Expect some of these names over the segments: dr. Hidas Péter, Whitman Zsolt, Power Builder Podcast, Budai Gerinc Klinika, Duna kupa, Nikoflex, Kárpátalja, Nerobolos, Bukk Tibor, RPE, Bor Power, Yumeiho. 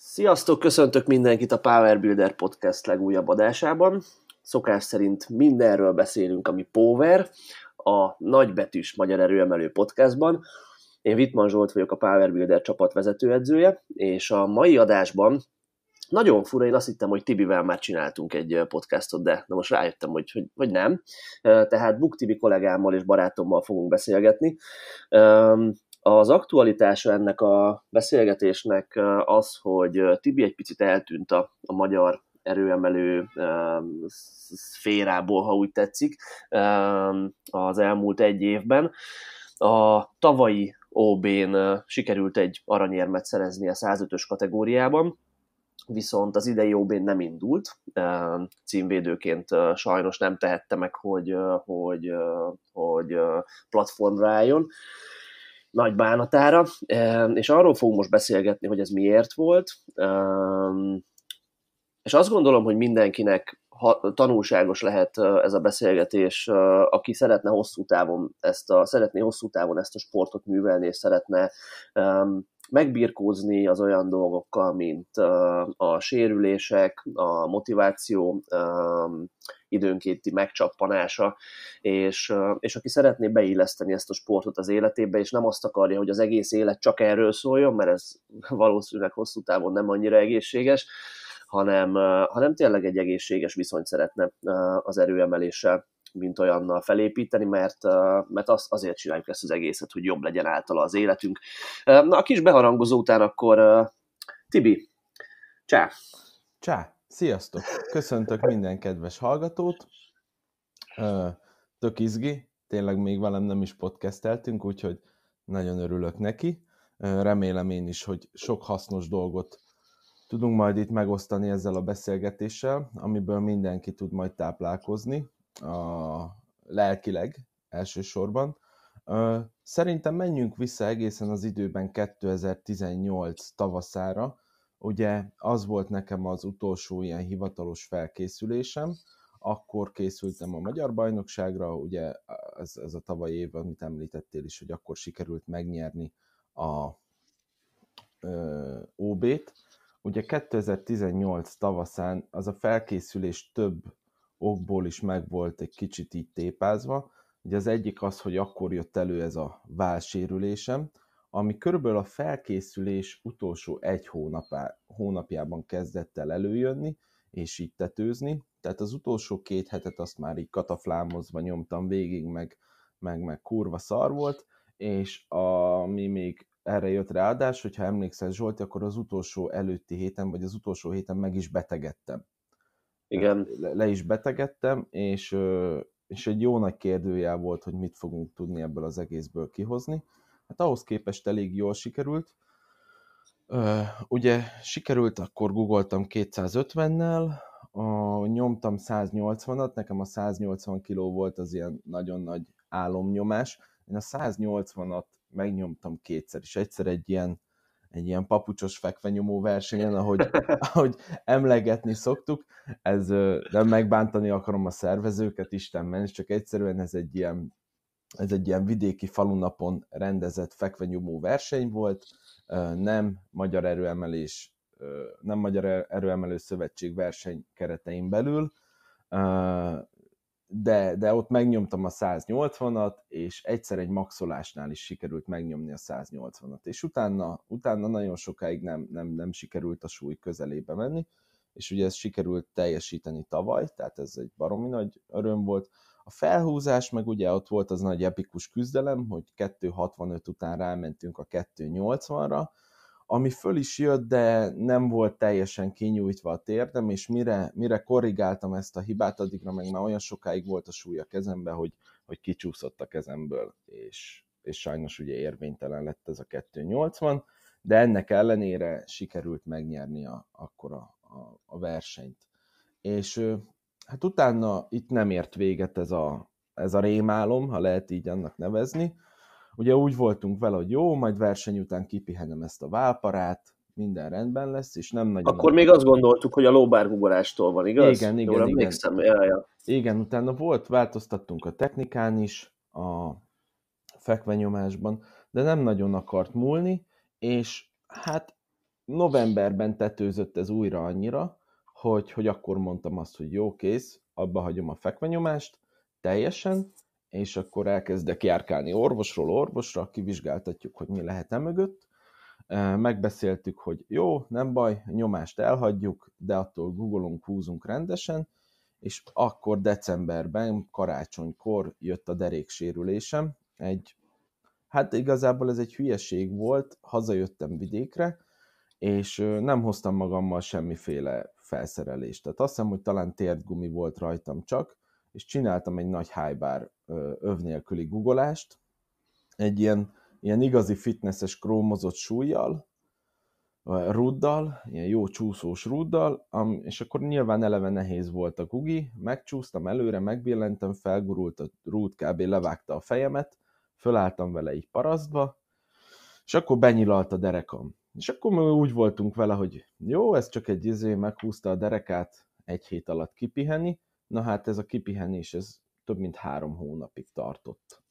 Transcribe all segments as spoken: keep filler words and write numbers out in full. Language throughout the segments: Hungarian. Sziasztok, köszöntök mindenkit a Power Builder Podcast legújabb adásában. Szokás szerint mindenről beszélünk, ami Power, a nagybetűs Magyar Erőemelő Podcastban. Én Whitman Zsolt vagyok, a Power Builder csapat vezetőedzője, és a mai adásban nagyon fura, én azt hittem, hogy Tibivel már csináltunk egy podcastot, de na most rájöttem, hogy, hogy, hogy nem. Tehát Bukk Tibi kollégámmal és barátommal fogunk beszélgetni. Az aktualitása ennek a beszélgetésnek az, hogy Tibi egy picit eltűnt a, a magyar erőemelő szférából, ha úgy tetszik, az elmúlt egy évben. A tavalyi o bén sikerült egy aranyérmet szerezni a százötös kategóriában, viszont az idei o bén nem indult. Címvédőként sajnos nem tehette meg, hogy, hogy, hogy platformra álljon. Nagy bánatára, és arról fogunk most beszélgetni, hogy ez miért volt, és azt gondolom, hogy mindenkinek tanulságos lehet ez a beszélgetés, aki szeretne hosszú távon ezt a, szeretné hosszú távon ezt a sportot művelni, és szeretne megbirkózni az olyan dolgokkal, mint a sérülések, a motiváció időnkénti megcsappanása, és, és aki szeretné beilleszteni ezt a sportot az életébe, és nem azt akarja, hogy az egész élet csak erről szóljon, mert ez valószínűleg hosszú távon nem annyira egészséges, hanem, hanem tényleg egy egészséges viszonyt szeretne az erőemeléssel, mint olyannal felépíteni, mert, mert az, azért csináljuk ezt az egészet, hogy jobb legyen általa az életünk. Na, a kis beharangozó után akkor Tibi, csá! Csá! Sziasztok! Köszöntök minden kedves hallgatót! Tök izgi, tényleg még velem nem is podcasteltünk, úgyhogy nagyon örülök neki. Remélem én is, hogy sok hasznos dolgot tudunk majd itt megosztani ezzel a beszélgetéssel, amiből mindenki tud majd táplálkozni, a lelkileg elsősorban. Szerintem menjünk vissza egészen az időben kétezer-tizennyolc tavaszára. Ugye az volt nekem az utolsó ilyen hivatalos felkészülésem, akkor készültem a magyar bajnokságra, ugye ez, ez a tavalyi év, amit említettél is, hogy akkor sikerült megnyerni a ö, o bét. Ugye kétezer-tizennyolc tavaszán az a felkészülés több okból is megvolt egy kicsit így tépázva. Ugye az egyik az, hogy akkor jött elő ez a vállsérülésem, ami körülbelül a felkészülés utolsó egy hónapá, hónapjában kezdett el előjönni, és így tetőzni. Tehát az utolsó két hetet azt már így kataflámozva nyomtam végig, meg, meg, meg kurva szar volt, és ami még erre jött ráadás, hogyha emlékszel Zsolti, akkor az utolsó előtti héten, vagy az utolsó héten meg is betegedtem. Igen. Le, le is betegedtem, és, és egy jó nagy kérdőjel volt, hogy mit fogunk tudni ebből az egészből kihozni. Hát ahhoz képest elég jól sikerült. Ugye sikerült, akkor googoltam kétszázötvennel, a, nyomtam száznyolcvanat, nekem a száznyolcvan kiló volt az ilyen nagyon nagy álomnyomás. Én a száznyolcvanat megnyomtam kétszer is. Egyszer egy ilyen, egy ilyen papucsos fekvenyomó versenyen, ahogy, ahogy emlegetni szoktuk. Ez, de megbántani akarom a szervezőket, Isten ments, csak egyszerűen ez egy ilyen Ez egy ilyen vidéki falunapon rendezett fekvenyomó verseny volt, nem Magyar Erőemelés, nem Magyar Erőemelő Szövetség verseny keretein belül, de, de ott megnyomtam a száznyolcvanat, és egyszer egy maxolásnál is sikerült megnyomni a száznyolcvanat, és utána, utána nagyon sokáig nem, nem, nem sikerült a súly közelébe menni, és ugye ez sikerült teljesíteni tavaly, tehát ez egy baromi nagy öröm volt. A felhúzás, meg ugye ott volt az nagy epikus küzdelem, hogy kettő hatvanöt után rámentünk a kettő nyolcvanra, ami föl is jött, de nem volt teljesen kinyújtva a térdem, és mire, mire korrigáltam ezt a hibát, addigra meg már olyan sokáig volt a súly a kezemben, hogy, hogy kicsúszott a kezemből, és, és sajnos ugye érvénytelen lett ez a kettő nyolcvan, de ennek ellenére sikerült megnyerni a, akkor a, a, a versenyt. És hát utána itt nem ért véget ez a, ez a rémálom, ha lehet így annak nevezni. Ugye úgy voltunk vele, hogy jó, majd verseny után kipihenem ezt a válparát, minden rendben lesz, és nem nagyon... Akkor még azt gondoltuk, hogy a lóbárgugolástól van, igaz? Igen, igen, jól igen. Ja, ja. Igen, utána volt, változtattunk a technikán is, a fekvenyomásban, de nem nagyon akart múlni, és hát novemberben tetőzött ez újra annyira, hogy, hogy akkor mondtam azt, hogy jó, kész, abba hagyom a fekvenyomást teljesen, és akkor elkezdek járkálni orvosról orvosra, kivizsgáltatjuk, hogy mi lehet e mögött. Megbeszéltük, hogy jó, nem baj, nyomást elhagyjuk, de attól googolunk, húzunk rendesen, és akkor decemberben, karácsonykor jött a deréksérülésem. Egy, hát igazából ez egy hülyeség volt, hazajöttem vidékre, és nem hoztam magammal semmiféle felszerelést. Tehát azt hiszem, hogy talán térdgumi volt rajtam csak, és csináltam egy nagy high-bar öv nélküli guggolást, egy ilyen, ilyen igazi fitnesses krómozott súlyjal, rúddal, ilyen jó csúszós rúddal, és akkor nyilván eleve nehéz volt a gugi, megcsúsztam előre, megbillentem, felgurult a rúd, kb. Levágta a fejemet, fölálltam vele így parasztba, és akkor benyilalt a derekam. És akkor mi úgy voltunk vele, hogy jó, ez csak egy izé, meghúzta a derekát, egy hét alatt kipiheni, na hát ez a kipihenés, ez több mint három hónapig tartott.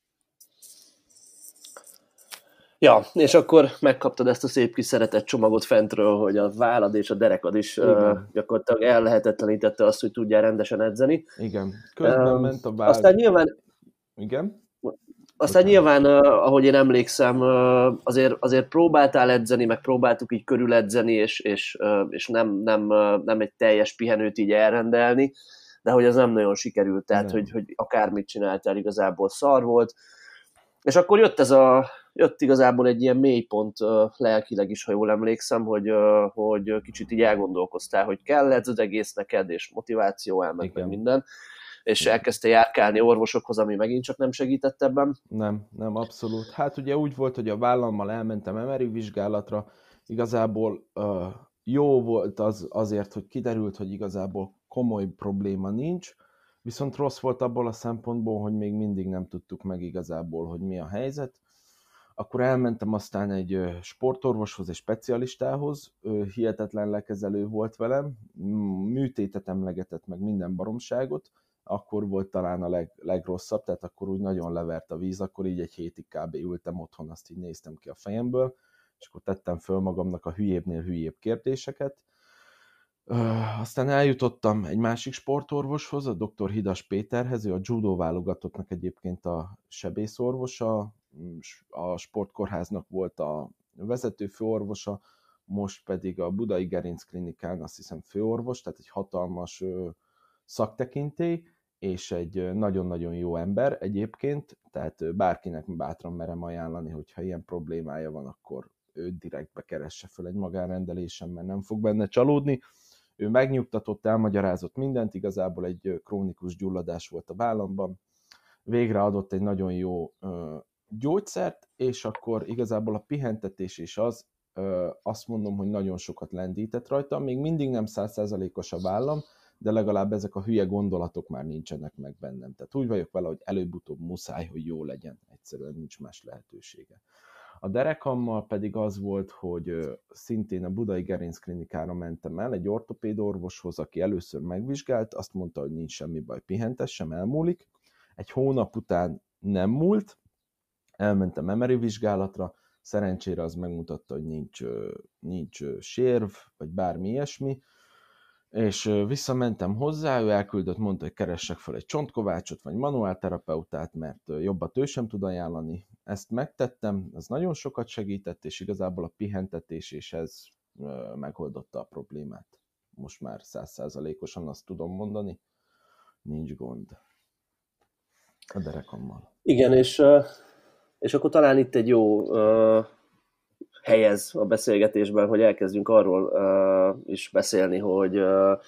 Ja, és akkor megkaptad ezt a szép kis szeretett csomagot fentről, hogy a vállad és a derekad is uh, gyakorlatilag ellehetetlenítette azt, hogy tudjál rendesen edzeni. Igen, közben uh, ment a vállad. Aztán nyilván... Igen? Aztán nyilván, ahogy én emlékszem, azért, azért próbáltál edzeni, meg próbáltuk így körüledzeni, és, és, és nem, nem, nem egy teljes pihenőt így elrendelni, de hogy az nem nagyon sikerült, tehát hogy, hogy akármit csináltál, igazából szar volt. És akkor jött ez a, jött igazából egy ilyen mélypont lelkileg is, ha jól emlékszem, hogy, hogy kicsit így elgondolkoztál, hogy kell ez az egész neked, és motiváció elment, meg minden. És elkezdte járkálni orvosokhoz, ami megint csak nem segített ebben? Nem, nem, abszolút. Hát ugye úgy volt, hogy a vállammal elmentem em er i vizsgálatra, igazából uh, jó volt az azért, hogy kiderült, hogy igazából komoly probléma nincs, viszont rossz volt abból a szempontból, hogy még mindig nem tudtuk meg igazából, hogy mi a helyzet. Akkor elmentem aztán egy sportorvoshoz, egy specialistához, hihetetlen lekezelő volt velem, műtétet emlegetett meg minden baromságot, akkor volt talán a leg, legrosszabb, tehát akkor úgy nagyon levert a víz, akkor így egy hétig kb. Ültem otthon, azt így néztem ki a fejemből, és akkor tettem föl magamnak a hülyébbnél hülyébb kérdéseket. Aztán eljutottam egy másik sportorvoshoz, a doktor Hidas Péterhez, ő a judó válogatottnak egyébként a sebészorvosa, a sportkórháznak volt a vezető főorvosa, most pedig a Budai Gerinc Klinikán azt hiszem főorvos, tehát egy hatalmas szaktekintély, és egy nagyon-nagyon jó ember egyébként, tehát bárkinek bátran merem ajánlani, hogyha ilyen problémája van, akkor ő direktbe keresse föl egy magánrendelésen, mert nem fog benne csalódni. Ő megnyugtatott, elmagyarázott mindent, igazából egy krónikus gyulladás volt a vállamban, végre adott egy nagyon jó gyógyszert, és akkor igazából a pihentetés is az, azt mondom, hogy nagyon sokat lendített rajta, még mindig nem száz százalékos a vállam, de legalább ezek a hülye gondolatok már nincsenek meg bennem. Tehát úgy vagyok vele, hogy előbb-utóbb muszáj, hogy jó legyen. Egyszerűen nincs más lehetősége. A derekammal pedig az volt, hogy szintén a Budai Gerinc Klinikára mentem el, egy ortopéd orvoshoz, aki először megvizsgált, azt mondta, hogy nincs semmi baj, pihentessem, elmúlik. Egy hónap után nem múlt, elmentem em er i vizsgálatra, szerencsére az megmutatta, hogy nincs, nincs sérv, vagy bármi ilyesmi, és visszamentem hozzá, ő elküldött, mondta, hogy keressek fel egy csontkovácsot, vagy manuálterapeutát, mert jobbat ő sem tud ajánlani. Ezt megtettem, ez nagyon sokat segített, és igazából a pihentetés is ez megoldotta a problémát. Most már száz százalékosan azt tudom mondani, nincs gond a derekammal. Igen, és, és akkor talán itt egy jó... helyez a beszélgetésben, hogy elkezdjünk arról uh, is beszélni, hogy uh,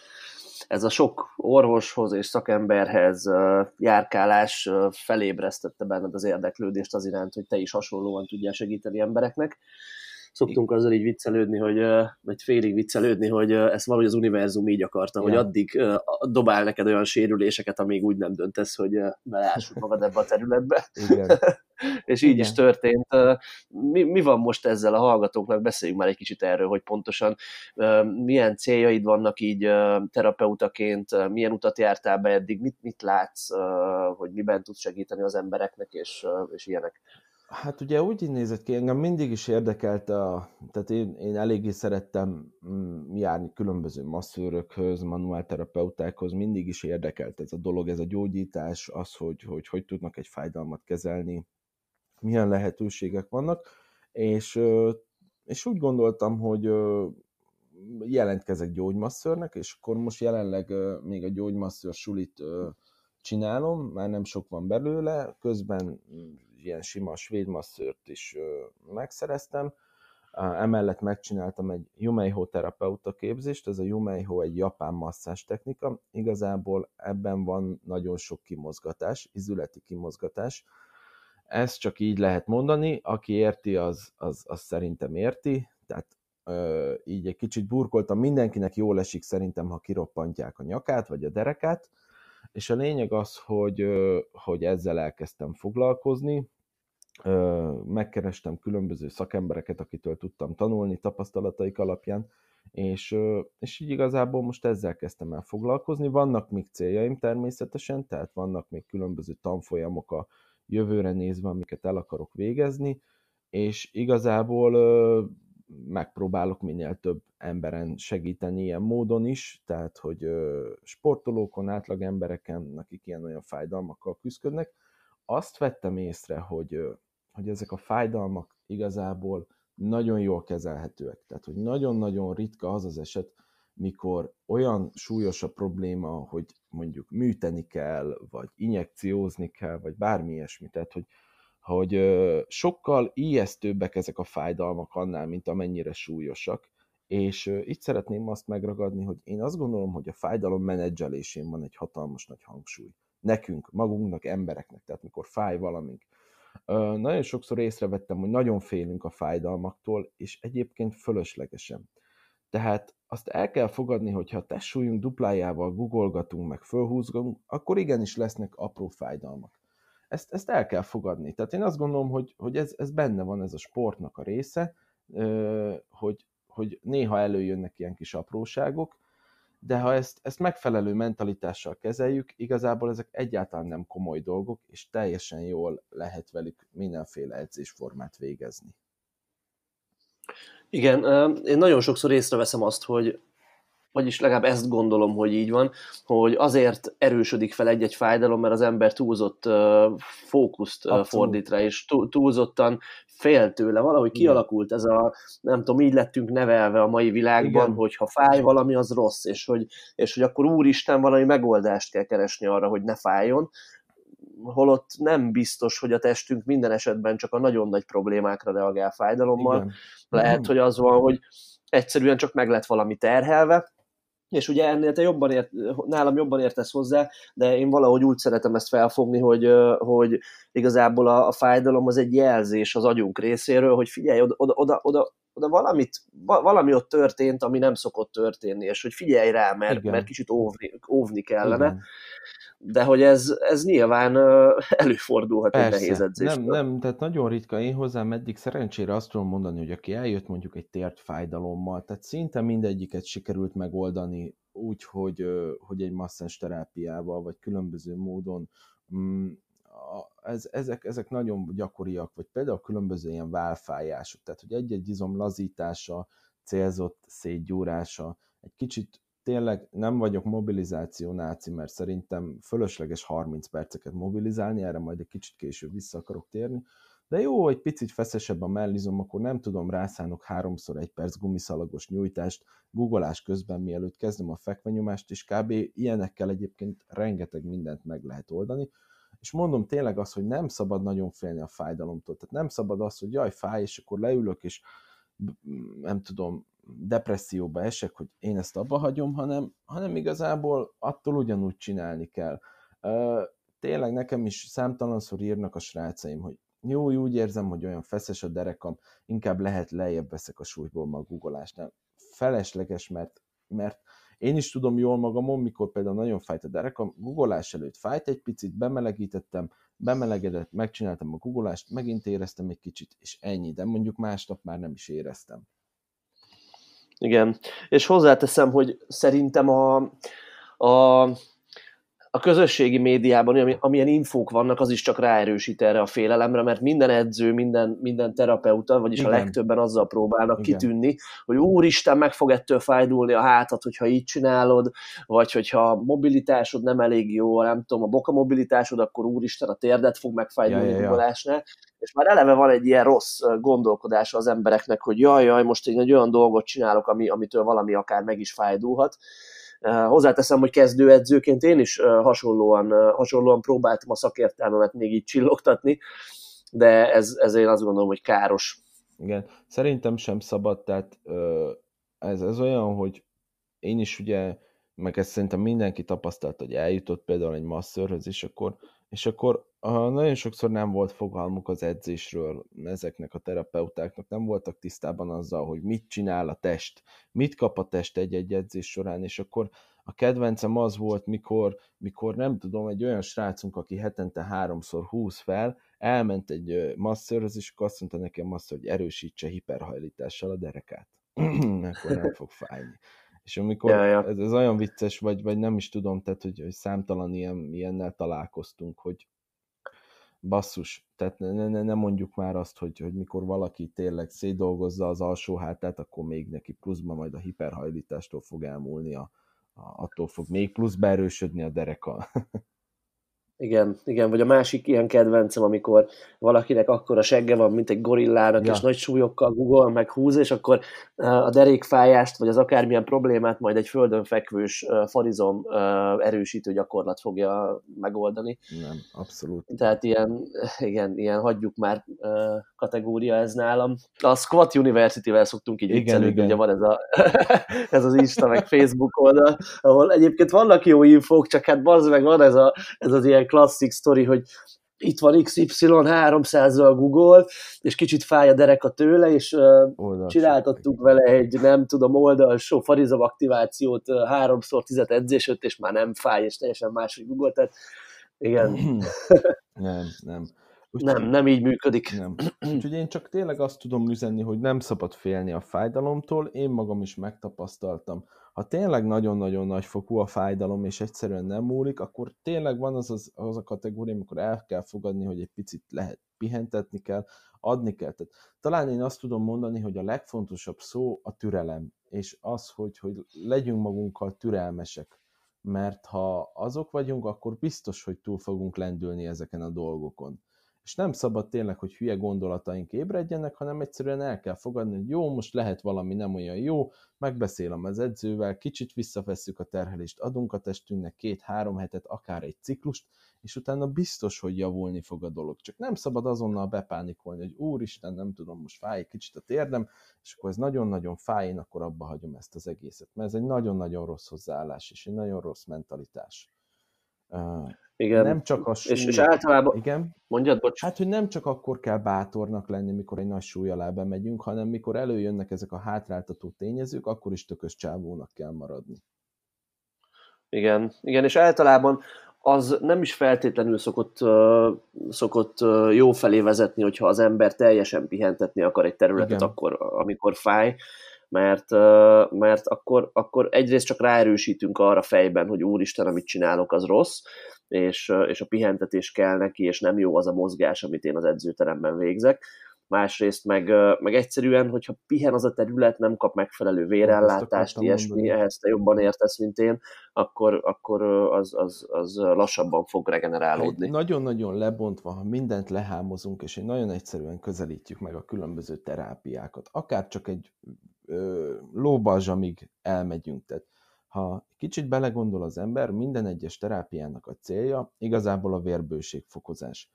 ez a sok orvoshoz és szakemberhez uh, járkálás uh, felébresztette benned az érdeklődést az iránt, hogy te is hasonlóan tudjál segíteni embereknek. Szoktunk azzal így viccelődni, hogy, vagy félig viccelődni, hogy ezt valahogy az univerzum így akarta, ja. Hogy addig dobál neked olyan sérüléseket, amíg úgy nem döntesz, hogy beleássuk magad ebbe a területbe. És így Igen. is történt. Mi, mi van most ezzel a hallgatóknak? Beszéljünk már egy kicsit erről, hogy pontosan milyen céljaid vannak így terapeutaként, milyen utat jártál be eddig, mit, mit látsz, hogy miben tudsz segíteni az embereknek, és, és ilyenek. Hát ugye úgy nézett ki, engem mindig is érdekelt, a, tehát én, én eléggé szerettem járni különböző masszőrökhöz, manuálterapeutákhoz, mindig is érdekelt ez a dolog, ez a gyógyítás, az, hogy hogy, hogy tudnak egy fájdalmat kezelni, milyen lehetőségek vannak, és, és úgy gondoltam, hogy jelentkezek gyógymasszőrnek, és akkor most jelenleg még a gyógymasszőr sulit csinálom, már nem sok van belőle, közben ilyen sima svéd masszőrt is megszereztem, emellett megcsináltam egy Yumeiho terapeuta képzést, ez a Yumeiho egy japán masszázs technika, igazából ebben van nagyon sok kimozgatás, izületi kimozgatás, ezt csak így lehet mondani, aki érti, az, az, az szerintem érti, tehát ö, így egy kicsit burkoltam, mindenkinek jól esik szerintem, ha kiroppantják a nyakát vagy a derekát, és a lényeg az, hogy, hogy ezzel elkezdtem foglalkozni, megkerestem különböző szakembereket, akitől tudtam tanulni tapasztalataik alapján, és, és így igazából most ezzel kezdtem el foglalkozni. Vannak még céljaim természetesen, tehát vannak még különböző tanfolyamok a jövőre nézve, amiket el akarok végezni, és igazából megpróbálok minél több emberen segíteni ilyen módon is, tehát hogy sportolókon, átlag embereken, akik ilyen-olyan fájdalmakkal küzdködnek. Azt vettem észre, hogy, hogy ezek a fájdalmak igazából nagyon jól kezelhetőek. Tehát, hogy nagyon-nagyon ritka az az eset, mikor olyan súlyos a probléma, hogy mondjuk műteni kell, vagy injekciózni kell, vagy bármi ilyesmi. Tehát, hogy hogy sokkal ijesztőbbek ezek a fájdalmak annál, mint amennyire súlyosak, és itt szeretném azt megragadni, hogy én azt gondolom, hogy a fájdalom menedzselésén van egy hatalmas nagy hangsúly. Nekünk, magunknak, embereknek, tehát mikor fáj valamink. Nagyon sokszor észrevettem, hogy nagyon félünk a fájdalmaktól, és egyébként fölöslegesen. Tehát azt el kell fogadni, hogy ha a testsúlyunk duplájával googolgatunk, meg fölhúzgunk, akkor igenis lesznek apró fájdalmak. Ezt, ezt el kell fogadni. Tehát én azt gondolom, hogy, hogy ez, ez benne van, ez a sportnak a része, hogy, hogy néha előjönnek ilyen kis apróságok, de ha ezt, ezt megfelelő mentalitással kezeljük, igazából ezek egyáltalán nem komoly dolgok, és teljesen jól lehet velük mindenféle edzésformát végezni. Igen, én nagyon sokszor észreveszem azt, hogy vagyis legalább ezt gondolom, hogy így van, hogy azért erősödik fel egy-egy fájdalom, mert az ember túlzott uh, fókuszt uh, fordít rá, és túlzottan fél tőle. Valahogy igen. Kialakult ez a, nem tudom, így lettünk nevelve a mai világban, igen. Hogy ha fáj valami, az rossz, és hogy, és hogy akkor úristen, valami megoldást kell keresni arra, hogy ne fájjon. Holott nem biztos, hogy a testünk minden esetben csak a nagyon nagy problémákra reagál fájdalommal. Igen. Lehet, hogy az van, hogy egyszerűen csak meg lett valami terhelve, és ugye ennél te jobban ért, nálam jobban értesz hozzá, de én valahogy úgy szeretem ezt felfogni, hogy, hogy igazából a, a fájdalom az egy jelzés az agyunk részéről, hogy figyelj, oda, oda, oda, oda valamit, valami ott történt, ami nem szokott történni, és hogy figyelj rá, mert, mert kicsit óvni, óvni kellene. Igen. De hogy ez, ez nyilván előfordulhat. Persze, egy nehéz edzésben. Nem, nem, tehát nagyon ritka. Én hozzám eddig szerencsére azt tudom mondani, hogy aki eljött mondjuk egy tért fájdalommal, tehát szinte mindegyiket sikerült megoldani úgy, hogy, hogy egy masszázs terápiával, vagy különböző módon. Ez, ezek, ezek nagyon gyakoriak, vagy például különböző ilyen válfájások, tehát hogy egy-egy izom lazítása, célzott szétgyúrása, egy kicsit tényleg nem vagyok mobilizáció náci, mert szerintem fölösleges harminc perceket mobilizálni, erre majd egy kicsit később vissza akarok térni, de jó, egy picit feszesebb a mellizom, akkor nem tudom, rászánok háromszor egy perc gumiszalagos nyújtást, googolás közben, mielőtt kezdem a fekvenyomást, és kb. Ilyenekkel egyébként rengeteg mindent meg lehet oldani, és mondom tényleg azt, hogy nem szabad nagyon félni a fájdalomtól, tehát nem szabad azt, hogy jaj, fáj, és akkor leülök, és nem tudom, depresszióba esek, hogy én ezt abba hagyom, hanem, hanem igazából attól ugyanúgy csinálni kell. Tényleg nekem is számtalanszor írnak a srácaim, hogy jó, úgy érzem, hogy olyan feszes a derekam, inkább lehet lejjebb veszek a súlyból ma a googolásnál. Felesleges, mert, mert én is tudom jól magamon, mikor például nagyon fájt a derekam, googolás előtt fájt egy picit, bemelegítettem, bemelegedett, megcsináltam a googolást, megint éreztem egy kicsit, és ennyi, de mondjuk másnap már nem is éreztem. Igen, és hozzáteszem, hogy szerintem a, a, a közösségi médiában, amilyen infók vannak, az is csak ráerősít erre a félelemre, mert minden edző, minden, minden terapeuta, vagyis igen, a legtöbben azzal próbálnak igen, kitűnni, hogy úristen, meg fog ettől fájdulni a hátat, hogyha így csinálod, vagy hogyha a mobilitásod nem elég jó, nem tudom, a boka mobilitásod, akkor úristen, a térdet fog megfájdulni ja, ja, ja. a dugolásnál. És már eleve van egy ilyen rossz gondolkodása az embereknek, hogy jaj, jaj, most én egy olyan dolgot csinálok, ami, amitől valami akár meg is fájdulhat. Hozzáteszem, hogy kezdőedzőként én is hasonlóan, hasonlóan próbáltam a szakértelmemet még így csillogtatni, de ez, ez én azt gondolom, hogy káros. Igen, szerintem sem szabad, tehát ez, ez olyan, hogy én is ugye, meg ezt szerintem mindenki tapasztalt, hogy eljutott például egy masszörhöz, és akkor, és akkor nagyon sokszor nem volt fogalmuk az edzésről, ezeknek a terapeutáknak nem voltak tisztában azzal, hogy mit csinál a test, mit kap a test egy-egy edzés során, és akkor a kedvencem az volt, mikor, mikor nem tudom, egy olyan srácunk, aki hetente háromszor húz fel, elment egy masszörhöz, és akkor azt mondta nekem masször, hogy erősítse hiperhajlítással a derekát, akkor nem fog fájni. És amikor ja, ja. Ez, ez olyan vicces, vagy, vagy nem is tudom, tehát, hogy, hogy számtalan ilyen, ilyennel találkoztunk, hogy basszus, tehát ne, ne, ne mondjuk már azt, hogy, hogy mikor valaki tényleg szétdolgozza az alsó hátát, akkor még neki pluszban majd a hiperhajlítástól fog elmúlni, a, a, attól fog még pluszba erősödni a dereka. Igen, igen, vagy a másik ilyen kedvencem, amikor valakinek akkora segge van, mint egy gorillának, ja. és nagy súlyokkal gugol, meg húz, és akkor a derékfájást, vagy az akármilyen problémát majd egy földön fekvős farizom erősítő gyakorlat fogja megoldani. Nem, abszolút. Tehát ilyen, igen, ilyen hagyjuk már kategória ez nálam. A Squat University-vel szoktunk így viccelődni, ugye van ez, a, ez az Insta, meg Facebook oldal, ahol egyébként vannak jó infók, csak hát bazd meg van ez, a, ez az ilyen klasszik sztori, hogy itt van iksz ipszilon háromszázzal Google, és kicsit fáj a dereka tőle, és uh, csináltattuk vele egy, nem tudom, oldalsó farizom aktivációt háromszor uh, tizet edzés öt, és már nem fáj, és teljesen máshogy Google, tehát igen. nem, nem. Úgy, nem, nem így működik. Nem. Úgyhogy én csak tényleg azt tudom üzenni, hogy nem szabad félni a fájdalomtól, én magam is megtapasztaltam. Ha tényleg nagyon-nagyon nagyfokú a fájdalom, és egyszerűen nem múlik, akkor tényleg van az, az, az a kategória, amikor el kell fogadni, hogy egy picit lehet pihentetni kell, adni kell. Tehát, talán én azt tudom mondani, hogy a legfontosabb szó a türelem, és az, hogy, hogy legyünk magunkkal türelmesek. Mert ha azok vagyunk, akkor biztos, hogy túl fogunk lendülni ezeken a dolgokon. És nem szabad tényleg, hogy hülye gondolataink ébredjenek, hanem egyszerűen el kell fogadni, hogy jó, most lehet valami nem olyan jó, megbeszélem az edzővel, kicsit visszafesszük a terhelést, adunk a testünknek két-három hetet, akár egy ciklust, és utána biztos, hogy javulni fog a dolog. Csak nem szabad azonnal bepánikolni, hogy úristen, nem tudom, most fáj egy kicsit a térdem, és akkor ez nagyon-nagyon fáj, én akkor abba hagyom ezt az egészet. Mert ez egy nagyon-nagyon rossz hozzáállás, és egy nagyon rossz mentalitás. Uh, igen. Nem csak a súly... és, és általában... Igen? Mondjad, bocs. Hát, hogy nem csak akkor kell bátornak lenni, mikor egy nagy súly alá bemegyünk, hanem mikor előjönnek ezek a hátráltató tényezők, akkor is tökös csávónak kell maradni. Igen, igen, és általában az nem is feltétlenül szokott, szokott jó felé vezetni, hogyha az ember teljesen pihentetni akar egy területet, igen. akkor, amikor fáj. Mert, mert akkor, akkor egyrészt csak ráerősítünk arra fejben, hogy úristen, amit csinálok, az rossz, és, és a pihentetés kell neki, és nem jó az a mozgás, amit én az edzőteremben végzek. Másrészt meg, meg egyszerűen, hogyha pihen az a terület, nem kap megfelelő vérellátást, ilyesmi, ehhez te jobban értesz, mint én, akkor, akkor az, az, az lassabban fog regenerálódni. Egy nagyon-nagyon lebontva, ha mindent lehámozunk, és nagyon egyszerűen közelítjük meg a különböző terápiákat, akár csak egy lóbalzsamig elmegyünk. Tehát, ha kicsit belegondol az ember, minden egyes terápiának a célja igazából a vérbőség fokozás.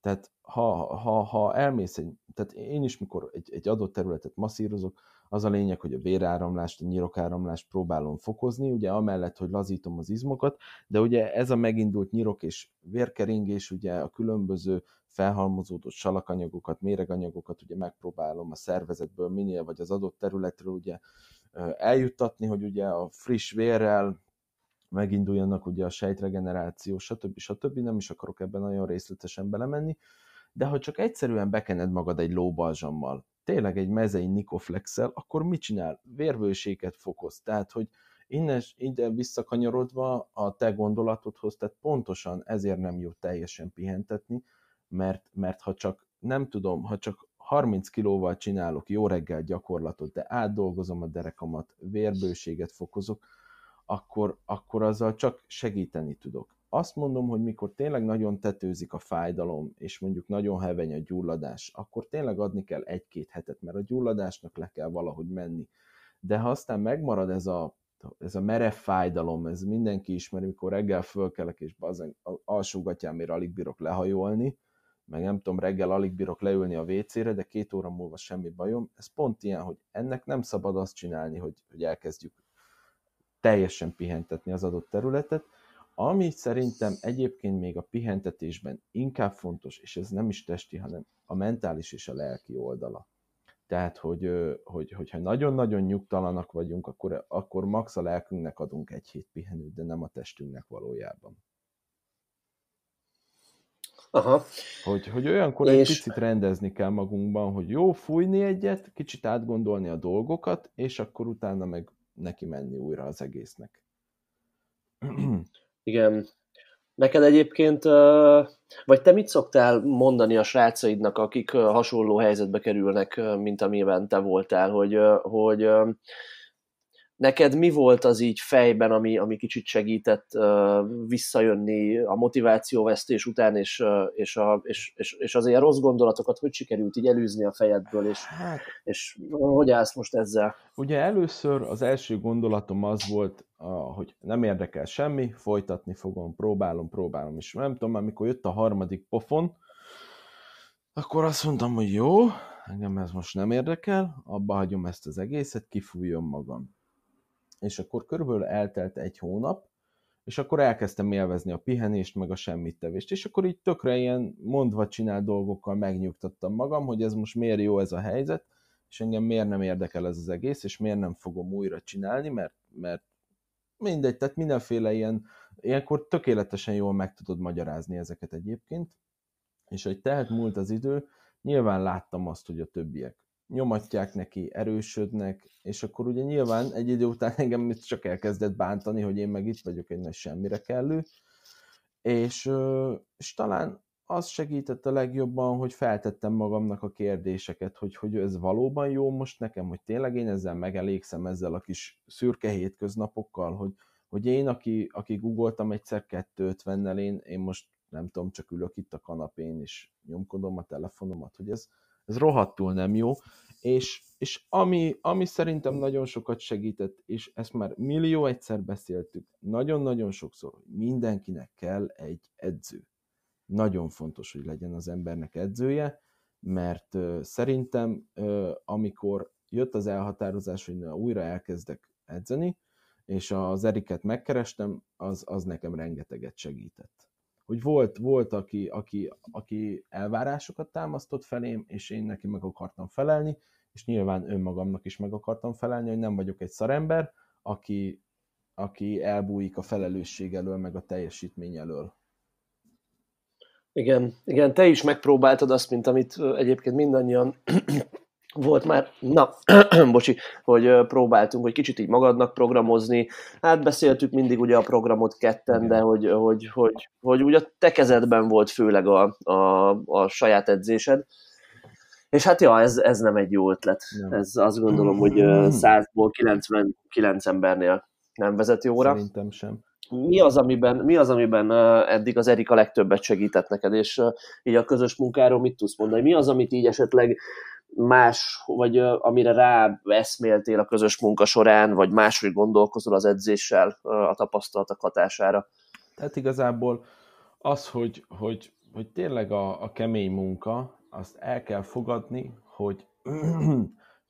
Tehát ha, ha, ha elmész, egy, tehát én is mikor egy, egy adott területet masszírozok, az a lényeg, hogy a véráramlást, a nyirokáramlást próbálom fokozni, ugye amellett, hogy lazítom az izmokat, de ugye ez a megindult nyirok és vérkeringés, ugye a különböző felhalmozódott salakanyagokat, méreganyagokat ugye megpróbálom a szervezetből minél, vagy az adott területről ugye eljuttatni, hogy ugye a friss vérrel meginduljanak ugye a sejtregeneráció, stb. stb. Nem is akarok ebben nagyon részletesen belemenni, de ha csak egyszerűen bekened magad egy lóbalzsammal, tényleg egy mezei nikoflexel, akkor mit csinál? Vérvőséget fokoz, tehát hogy Innen ide visszakanyarodva a te gondolatodhoz, tehát pontosan ezért nem jó teljesen pihentetni, mert, mert ha csak, nem tudom, ha csak harminc kilóval csinálok jó reggel gyakorlatot, de átdolgozom a derekamat, vérbőséget fokozok, akkor, akkor azzal csak segíteni tudok. Azt mondom, hogy mikor tényleg nagyon tetőzik a fájdalom, és mondjuk nagyon heveny a gyulladás, akkor tényleg adni kell egy-két hetet, mert a gyulladásnak le kell valahogy menni. De ha aztán megmarad ez a, ez a merev fájdalom, ez mindenki ismeri, mikor reggel fölkelek, és bazen, alsógatyámért alig bírok lehajolni, meg nem tudom, reggel alig bírok leülni a vécére, de két óra múlva semmi bajom. Ez pont ilyen, hogy ennek nem szabad azt csinálni, hogy, hogy elkezdjük teljesen pihentetni az adott területet. Ami szerintem egyébként még a pihentetésben inkább fontos, és ez nem is testi, hanem a mentális és a lelki oldala. Tehát, hogy, hogy, hogyha nagyon-nagyon nyugtalanak vagyunk, akkor, akkor max a lelkünknek adunk egy hét pihenőt, de nem a testünknek valójában. Aha. Hogy, hogy olyankor és... egy picit rendezni kell magunkban, hogy jó, fújni egyet, kicsit átgondolni a dolgokat, és akkor utána meg neki menni újra az egésznek. Igen. Neked egyébként, vagy te mit szoktál mondani a srácaidnak, akik hasonló helyzetbe kerülnek, mint amilyen te voltál, hogy, hogy neked mi volt az így fejben, ami, ami kicsit segített visszajönni a motivációvesztés után, és, és, a, és, és az ilyen rossz gondolatokat hogy sikerült így elűzni a fejedből, és, hát, és hogy állsz most ezzel? Ugye először az első gondolatom az volt, hogy nem érdekel semmi, folytatni fogom, próbálom, próbálom, és nem tudom, amikor jött a harmadik pofon, akkor azt mondtam, hogy jó, engem ez most nem érdekel, abba hagyom ezt az egészet, kifújom magam. És akkor körülbelül eltelt egy hónap, és akkor elkezdtem élvezni a pihenést, meg a semmittevést, és akkor így tökre ilyen mondva csinál dolgokkal megnyugtattam magam, hogy ez most miért jó ez a helyzet, és engem miért nem érdekel ez az egész, és miért nem fogom újra csinálni, mert, mert mindegy, tehát mindenféle ilyen, ilyenkor tökéletesen jól meg tudod magyarázni ezeket egyébként, és hogy tehát múlt az idő, nyilván láttam azt, hogy a többiek nyomatják neki, erősödnek, és akkor ugye nyilván egy idő után engem csak elkezdett bántani, hogy én meg itt vagyok egy nagy semmire kellő, és, és talán az segített a legjobban, hogy feltettem magamnak a kérdéseket, hogy, hogy ez valóban jó most nekem, hogy tényleg én ezzel megelégszem, ezzel a kis szürke hétköznapokkal, hogy, hogy én, aki, aki googoltam egyszer kétszázötvennel, én, én most nem tudom, csak ülök itt a kanapén, és nyomkodom a telefonomat, hogy ez Ez rohadtul nem jó, és, és ami, ami szerintem nagyon sokat segített, és ezt már millió egyszer beszéltük, nagyon-nagyon sokszor, hogy mindenkinek kell egy edző. Nagyon fontos, hogy legyen az embernek edzője, mert uh, szerintem, uh, amikor jött az elhatározás, hogy na, újra elkezdek edzeni, és az Eriket megkerestem, az, az nekem rengeteget segített. Hogy volt, volt aki, aki, aki elvárásokat támasztott felém, és én neki meg akartam felelni, és nyilván önmagamnak is meg akartam felelni, hogy nem vagyok egy szarember, aki, aki elbújik a felelősség elől, meg a teljesítmény elől. Igen, igen, te is megpróbáltad azt, mint amit egyébként mindannyian volt már, na, bocsi, hogy próbáltunk, hogy kicsit így magadnak programozni. Hát beszéltük mindig ugye a programot ketten, de hogy, hogy, hogy, hogy ugye a te kezedben volt főleg a, a, a saját edzésed. És hát ja, ez, ez nem egy jó ötlet. Nem. Ez azt gondolom, hogy százból kilencvenkilenc embernél nem vezet jóra. Szerintem sem. Mi az, amiben, mi az, amiben eddig az Erika legtöbbet segített neked, és így a közös munkáról mit tudsz mondani? Mi az, amit így esetleg más, vagy amire rá eszméltél a közös munka során, vagy máshogy gondolkozol az edzéssel a tapasztalatok hatására? Tehát igazából az, hogy, hogy, hogy tényleg a, a kemény munka, azt el kell fogadni, hogy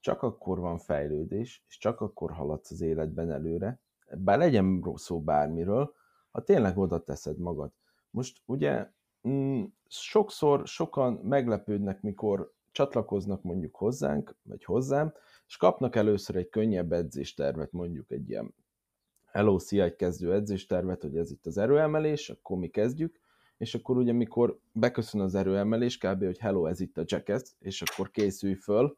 csak akkor van fejlődés, és csak akkor haladsz az életben előre, bár legyen szó bármiről, ha tényleg oda teszed magad. Most ugye mm, sokszor sokan meglepődnek, mikor csatlakoznak mondjuk hozzánk, vagy hozzám, és kapnak először egy könnyebb edzéstervet, mondjuk egy ilyen hello, szia, egy kezdő edzéstervet, hogy ez itt az erőemelés, akkor mi kezdjük, és akkor ugye mikor beköszön az erőemelés, kb. Hogy hello, ez itt a jackass, és akkor készülj föl,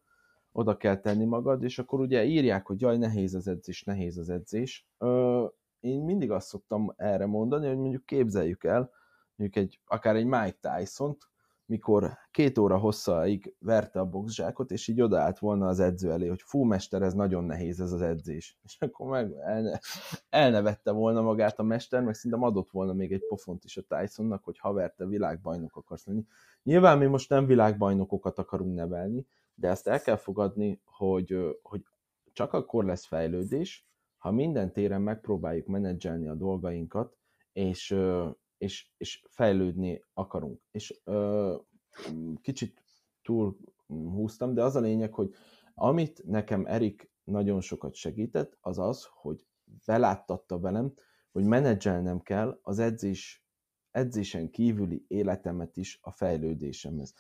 oda kell tenni magad, és akkor ugye írják, hogy jaj, nehéz az edzés, nehéz az edzés. Ö, én mindig azt szoktam erre mondani, hogy mondjuk képzeljük el, mondjuk egy, akár egy Mike Tyson-t, mikor két óra hosszaig verte a boxzsákot, és így odaállt volna az edző elé, hogy fú, mester, ez nagyon nehéz ez az edzés. És akkor meg elne, elnevette volna magát a mester, meg szerintem adott volna még egy pofont is a Tysonnak, hogy haver, te világbajnok akarsz lenni. Nyilván mi most nem világbajnokokat akarunk nevelni, de ezt el kell fogadni, hogy, hogy csak akkor lesz fejlődés, ha minden téren megpróbáljuk menedzselni a dolgainkat, és... És, és fejlődni akarunk. És ö, kicsit túl húztam, de az a lényeg, hogy amit nekem Erik nagyon sokat segített, az az, hogy beláttatta velem, hogy menedzselnem kell az edzés, edzésen kívüli életemet is a fejlődésemhez.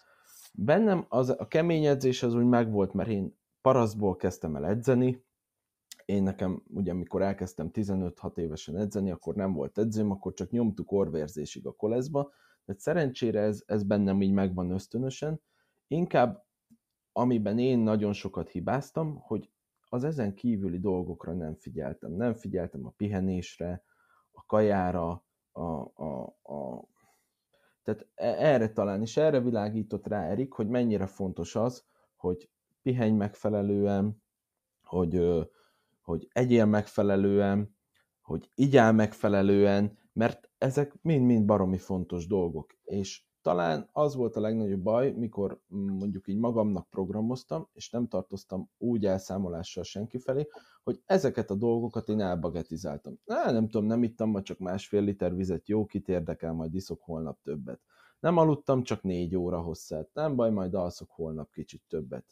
Bennem az, a kemény edzés az úgy megvolt, mert én parasztból kezdtem el edzeni. Én nekem, ugye amikor elkezdtem tizenöt-hat évesen edzeni, akkor nem volt edzőm, akkor csak nyomtuk orvérzésig a koleszba, de szerencsére ez, ez bennem így megvan ösztönösen. Inkább, amiben én nagyon sokat hibáztam, hogy az ezen kívüli dolgokra nem figyeltem. Nem figyeltem a pihenésre, a kajára, a... a, a... tehát erre talán, és erre világított rá Erik, hogy mennyire fontos az, hogy pihenj megfelelően, hogy... hogy egyél megfelelően, hogy igyál megfelelően, mert ezek mind-mind baromi fontos dolgok. És talán az volt a legnagyobb baj, mikor mondjuk így magamnak programoztam, és nem tartoztam úgy elszámolással senki felé, hogy ezeket a dolgokat én elbagetizáltam. Nem, nem tudom, nem ittam ma csak másfél liter vizet, jó, kit érdekel, majd iszok holnap többet. Nem aludtam csak négy óra hosszát, nem baj, majd alszok holnap kicsit többet.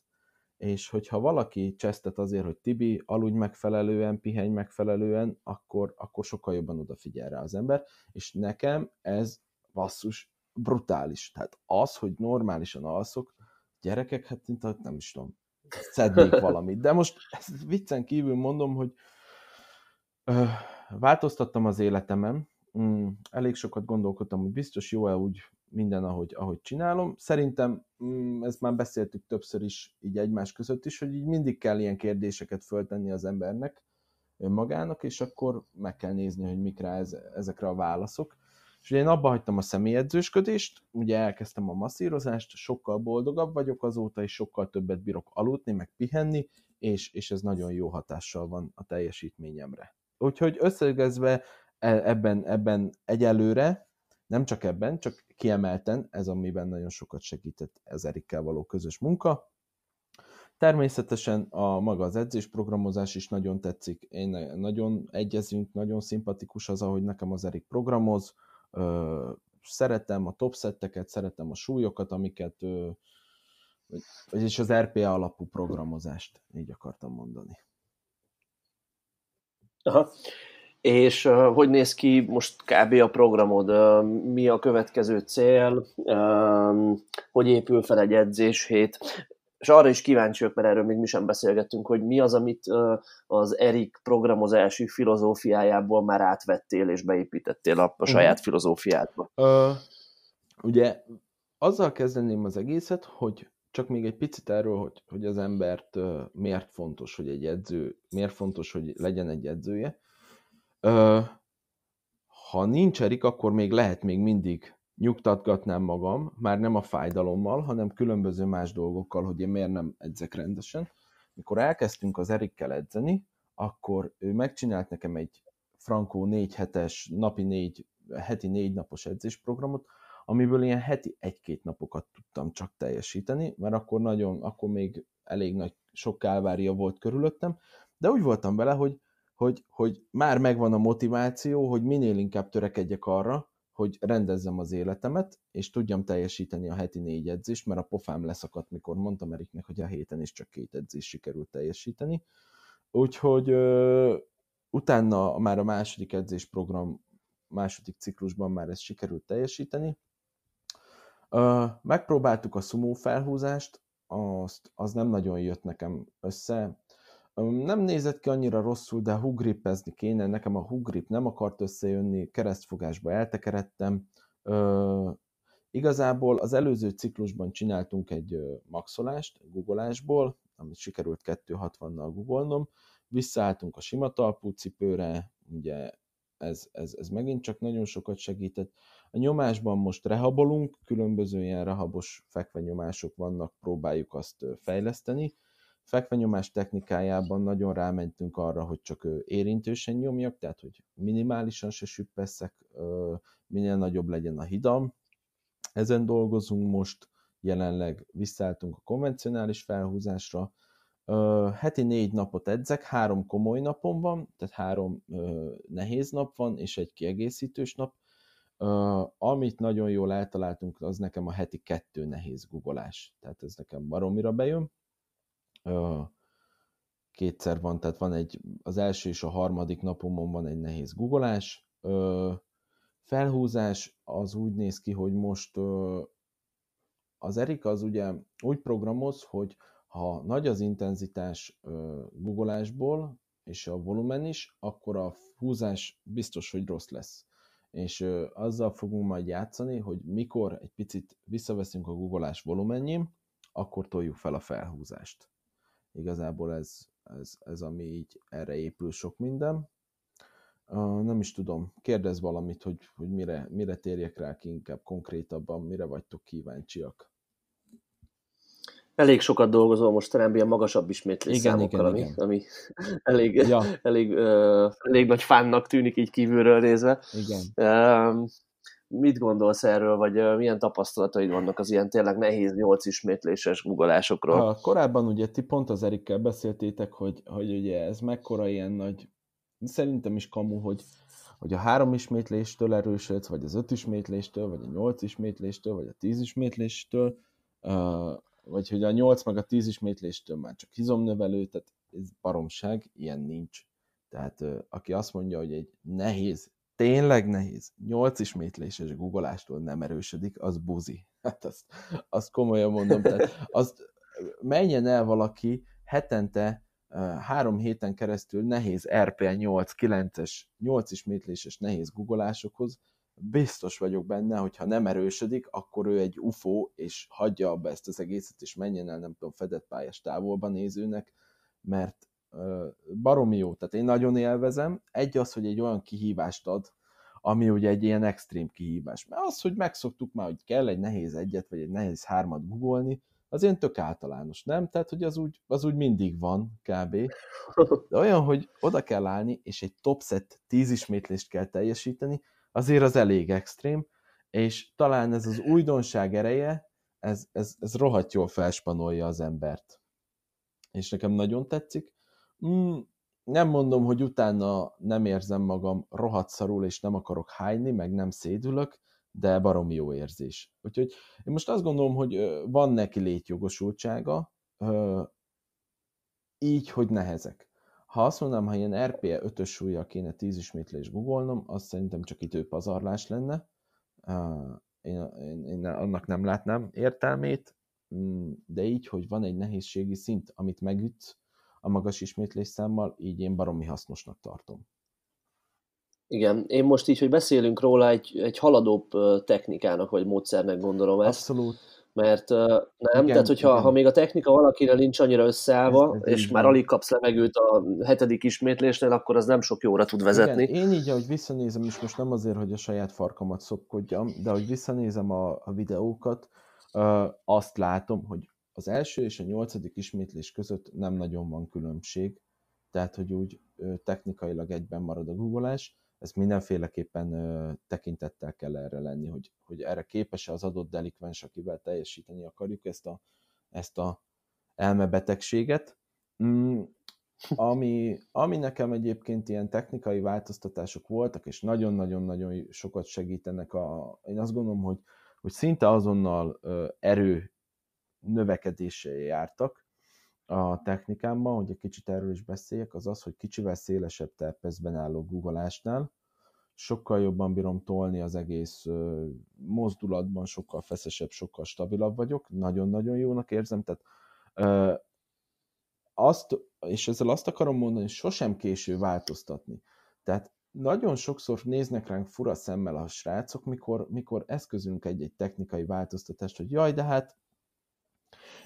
És hogyha valaki csesztet azért, hogy Tibi, aludj megfelelően, pihenj megfelelően, akkor, akkor sokkal jobban odafigyel rá az ember, és nekem ez basszus brutális. Tehát az, hogy normálisan alszok, gyerekek, hát mint nem is tudom, szednék valamit. De most ezt viccen kívül mondom, hogy ö, változtattam az életemem, mm, elég sokat gondolkodtam, hogy biztos jó-e úgy, minden, ahogy, ahogy csinálom. Szerintem, ezt már beszéltük többször is, így egymás között is, hogy így mindig kell ilyen kérdéseket föltenni az embernek, önmagának, és akkor meg kell nézni, hogy mik rá ez, ezekre a válaszok. És ugye én abba hagytam a személyedzősködést, ugye elkezdtem a masszírozást, sokkal boldogabb vagyok azóta, és sokkal többet bírok aludni, meg pihenni, és, és ez nagyon jó hatással van a teljesítményemre. Úgyhogy összegezve ebben, ebben egyelőre, nem csak ebben, csak kiemelten, ez amiben nagyon sokat segített az Erikkel való közös munka. Természetesen a maga az edzésprogramozás is nagyon tetszik. Én nagyon egyezünk, nagyon szimpatikus az, ahogy nekem az Erik programoz. Szeretem a topszetteket, szeretem a súlyokat, amiket, vagyis az er pé á alapú programozást, így akartam mondani. Aha. És uh, hogy néz ki most kb. A programod? Uh, mi a következő cél? Uh, hogy épül fel egy edzés hét? És arra is kíváncsiak, mert erről még mi sem beszélgettünk, hogy mi az, amit uh, az Erik programozási filozófiájából már átvettél és beépítettél a, a saját uh-huh. filozófiádba. Uh, ugye azzal kezdeném az egészet, hogy csak még egy picit erről, hogy, hogy az embert uh, miért fontos, hogy egy edző, miért fontos, hogy legyen egy edzője. Ö, ha nincs Erik, akkor még lehet, még mindig nyugtatgatnám magam, már nem a fájdalommal, hanem különböző más dolgokkal, hogy én miért nem edzek rendesen. Mikor elkezdtünk az Erikkel edzeni, akkor ő megcsinált nekem egy frankó négy hetes, napi négy, heti négy napos edzésprogramot, amiből ilyen heti egy-két napokat tudtam csak teljesíteni, mert akkor nagyon, akkor még elég nagy, sok kálvária volt körülöttem, de úgy voltam vele, hogy Hogy, hogy már megvan a motiváció, hogy minél inkább törekedjek arra, hogy rendezzem az életemet, és tudjam teljesíteni a heti négy edzést, mert a pofám leszakadt, mikor mondtam Eriknek, hogy a héten is csak két edzést sikerült teljesíteni. Úgyhogy ö, utána már a második edzésprogram, második ciklusban már ezt sikerült teljesíteni. Ö, megpróbáltuk a szumó felhúzást, azt, az nem nagyon jött nekem össze. Nem nézett ki annyira rosszul, de huggrippezni kéne. Nekem a huggrip nem akart összejönni, keresztfogásba eltekerettem. Üh, igazából az előző ciklusban csináltunk egy maxolást, guggolásból, amit sikerült kétszáz hatvannal googolnom, visszaálltunk a sima talpú cipőre, ugye ez, ez, ez megint csak nagyon sokat segített. A nyomásban most rehabolunk, különböző ilyen rehabos fekvenyomások vannak, próbáljuk azt fejleszteni. Fekvenyomás technikájában nagyon rámentünk arra, hogy csak érintősen nyomjak, tehát hogy minimálisan se süppesszek, minél nagyobb legyen a hidam. Ezen dolgozunk most, jelenleg visszaálltunk a konvencionális felhúzásra. Heti négy napot edzek, három komoly napom van, tehát három nehéz nap van, és egy kiegészítős nap. Amit nagyon jól eltaláltunk, az nekem a heti kettő nehéz googolás. Tehát ez nekem baromira bejön. Kétszer van, tehát van egy, az első és a harmadik napomon van egy nehéz googolás. Felhúzás az úgy néz ki, hogy most az Erika az ugye úgy programoz, hogy ha nagy az intenzitás googolásból, és a volumen is, akkor a húzás biztos, hogy rossz lesz. És azzal fogunk majd játszani, hogy mikor egy picit visszaveszünk a googolás volumenjén, akkor toljuk fel a felhúzást. Igazából ez, ez, ez, ami így erre épül sok minden. Uh, nem is tudom, kérdezz valamit, hogy, hogy mire, mire térjek rá ki inkább konkrétabban, mire vagytok kíváncsiak. Elég sokat dolgozol mostanában ilyen magasabb ismétlés igen, számokkal, igen, ami, igen. ami elég, ja. elég, uh, elég nagy fánnak tűnik így kívülről nézve. Igen. Uh, mit gondolsz erről, vagy milyen tapasztalataid vannak az ilyen tényleg nehéz nyolc ismétléses googolásokról? Korábban ugye ti pont az Erikkel beszéltétek, hogy, hogy ugye ez mekkora ilyen nagy, szerintem is kamu, hogy, hogy a három ismétléstől erősödsz, vagy az öt ismétléstől, vagy a nyolc ismétléstől, vagy a tíz ismétléstől, vagy hogy a nyolc meg a tíz ismétléstől már csak izomnövelő, tehát ez baromság, ilyen nincs. Tehát aki azt mondja, hogy egy nehéz, tényleg nehéz, nyolc ismétléses guggolástól nem erősödik, az buzi. Hát azt, azt komolyan mondom. Tehát azt menjen el valaki hetente, három héten keresztül nehéz er pé nyolc kilences, nyolc ismétléses nehéz guggolásokhoz, biztos vagyok benne, hogy ha nem erősödik, akkor ő egy ufó, és hagyja abba ezt az egészet, és menjen el, nem tudom, fedett pályás távolba nézőnek, mert baromi jó, tehát én nagyon élvezem. Egy az, hogy egy olyan kihívást ad, ami ugye egy ilyen extrém kihívás. Mert az, hogy megszoktuk már, hogy kell egy nehéz egyet, vagy egy nehéz hármat googolni, az ilyen tök általános, nem? Tehát, hogy az úgy, az úgy mindig van, kb. De olyan, hogy oda kell állni, és egy top set tíz ismétlést kell teljesíteni, azért az elég extrém, és talán ez az újdonság ereje, ez, ez, ez rohadt jól felspanolja az embert. És nekem nagyon tetszik. Mm, nem mondom, hogy utána nem érzem magam rohadt szarul, és nem akarok hányni, meg nem szédülök, de baromi jó érzés. Úgyhogy én most azt gondolom, hogy van neki létjogosultsága, így, hogy nehezek. Ha azt mondom, ha ilyen er pé ötös súllyal kéne tíz ismétlés googolnom, az szerintem csak időpazarlás lenne. Én, én, én annak nem látnám értelmét, de így, hogy van egy nehézségi szint, amit megütsz a magas ismétlés számmal, így én baromi hasznosnak tartom. Igen, én most így, hogy beszélünk róla, egy, egy haladóbb technikának, vagy módszernek gondolom ezt. Abszolút. Mert nem, igen, tehát hogyha ha még a technika valakinek nincs annyira összeállva, ez, ez és már van. Alig kapsz levegőt a hetedik ismétlésnél, akkor az nem sok jóra tud vezetni. Igen, én így, ahogy visszanézem, és most nem azért, hogy a saját farkamat szopkodjam, de ahogy visszanézem a, a videókat, azt látom, hogy az első és a nyolcadik ismétlés között nem nagyon van különbség, tehát hogy úgy technikailag egyben marad a googolás, ezt mindenféleképpen ö, tekintettel kell erre lenni, hogy, hogy erre képes-e az adott delikvens, akivel teljesíteni akarjuk ezt a, ezt a elmebetegséget. Mm, ami, ami nekem egyébként ilyen technikai változtatások voltak, és nagyon-nagyon-nagyon sokat segítenek. A, én azt gondolom, hogy, hogy szinte azonnal ö, erő növekedéssel jártak a technikámban, hogy egy kicsit erről is beszéljek, az az, hogy kicsivel szélesebb terpezben álló googolásnál sokkal jobban bírom tolni az egész mozdulatban, sokkal feszesebb, sokkal stabilabb vagyok, nagyon-nagyon jónak érzem, tehát ö, azt, és ezzel azt akarom mondani, hogy sosem késő változtatni. Tehát nagyon sokszor néznek ránk fura szemmel a srácok, mikor, mikor eszközünk egy-egy technikai változtatást, hogy jaj, de hát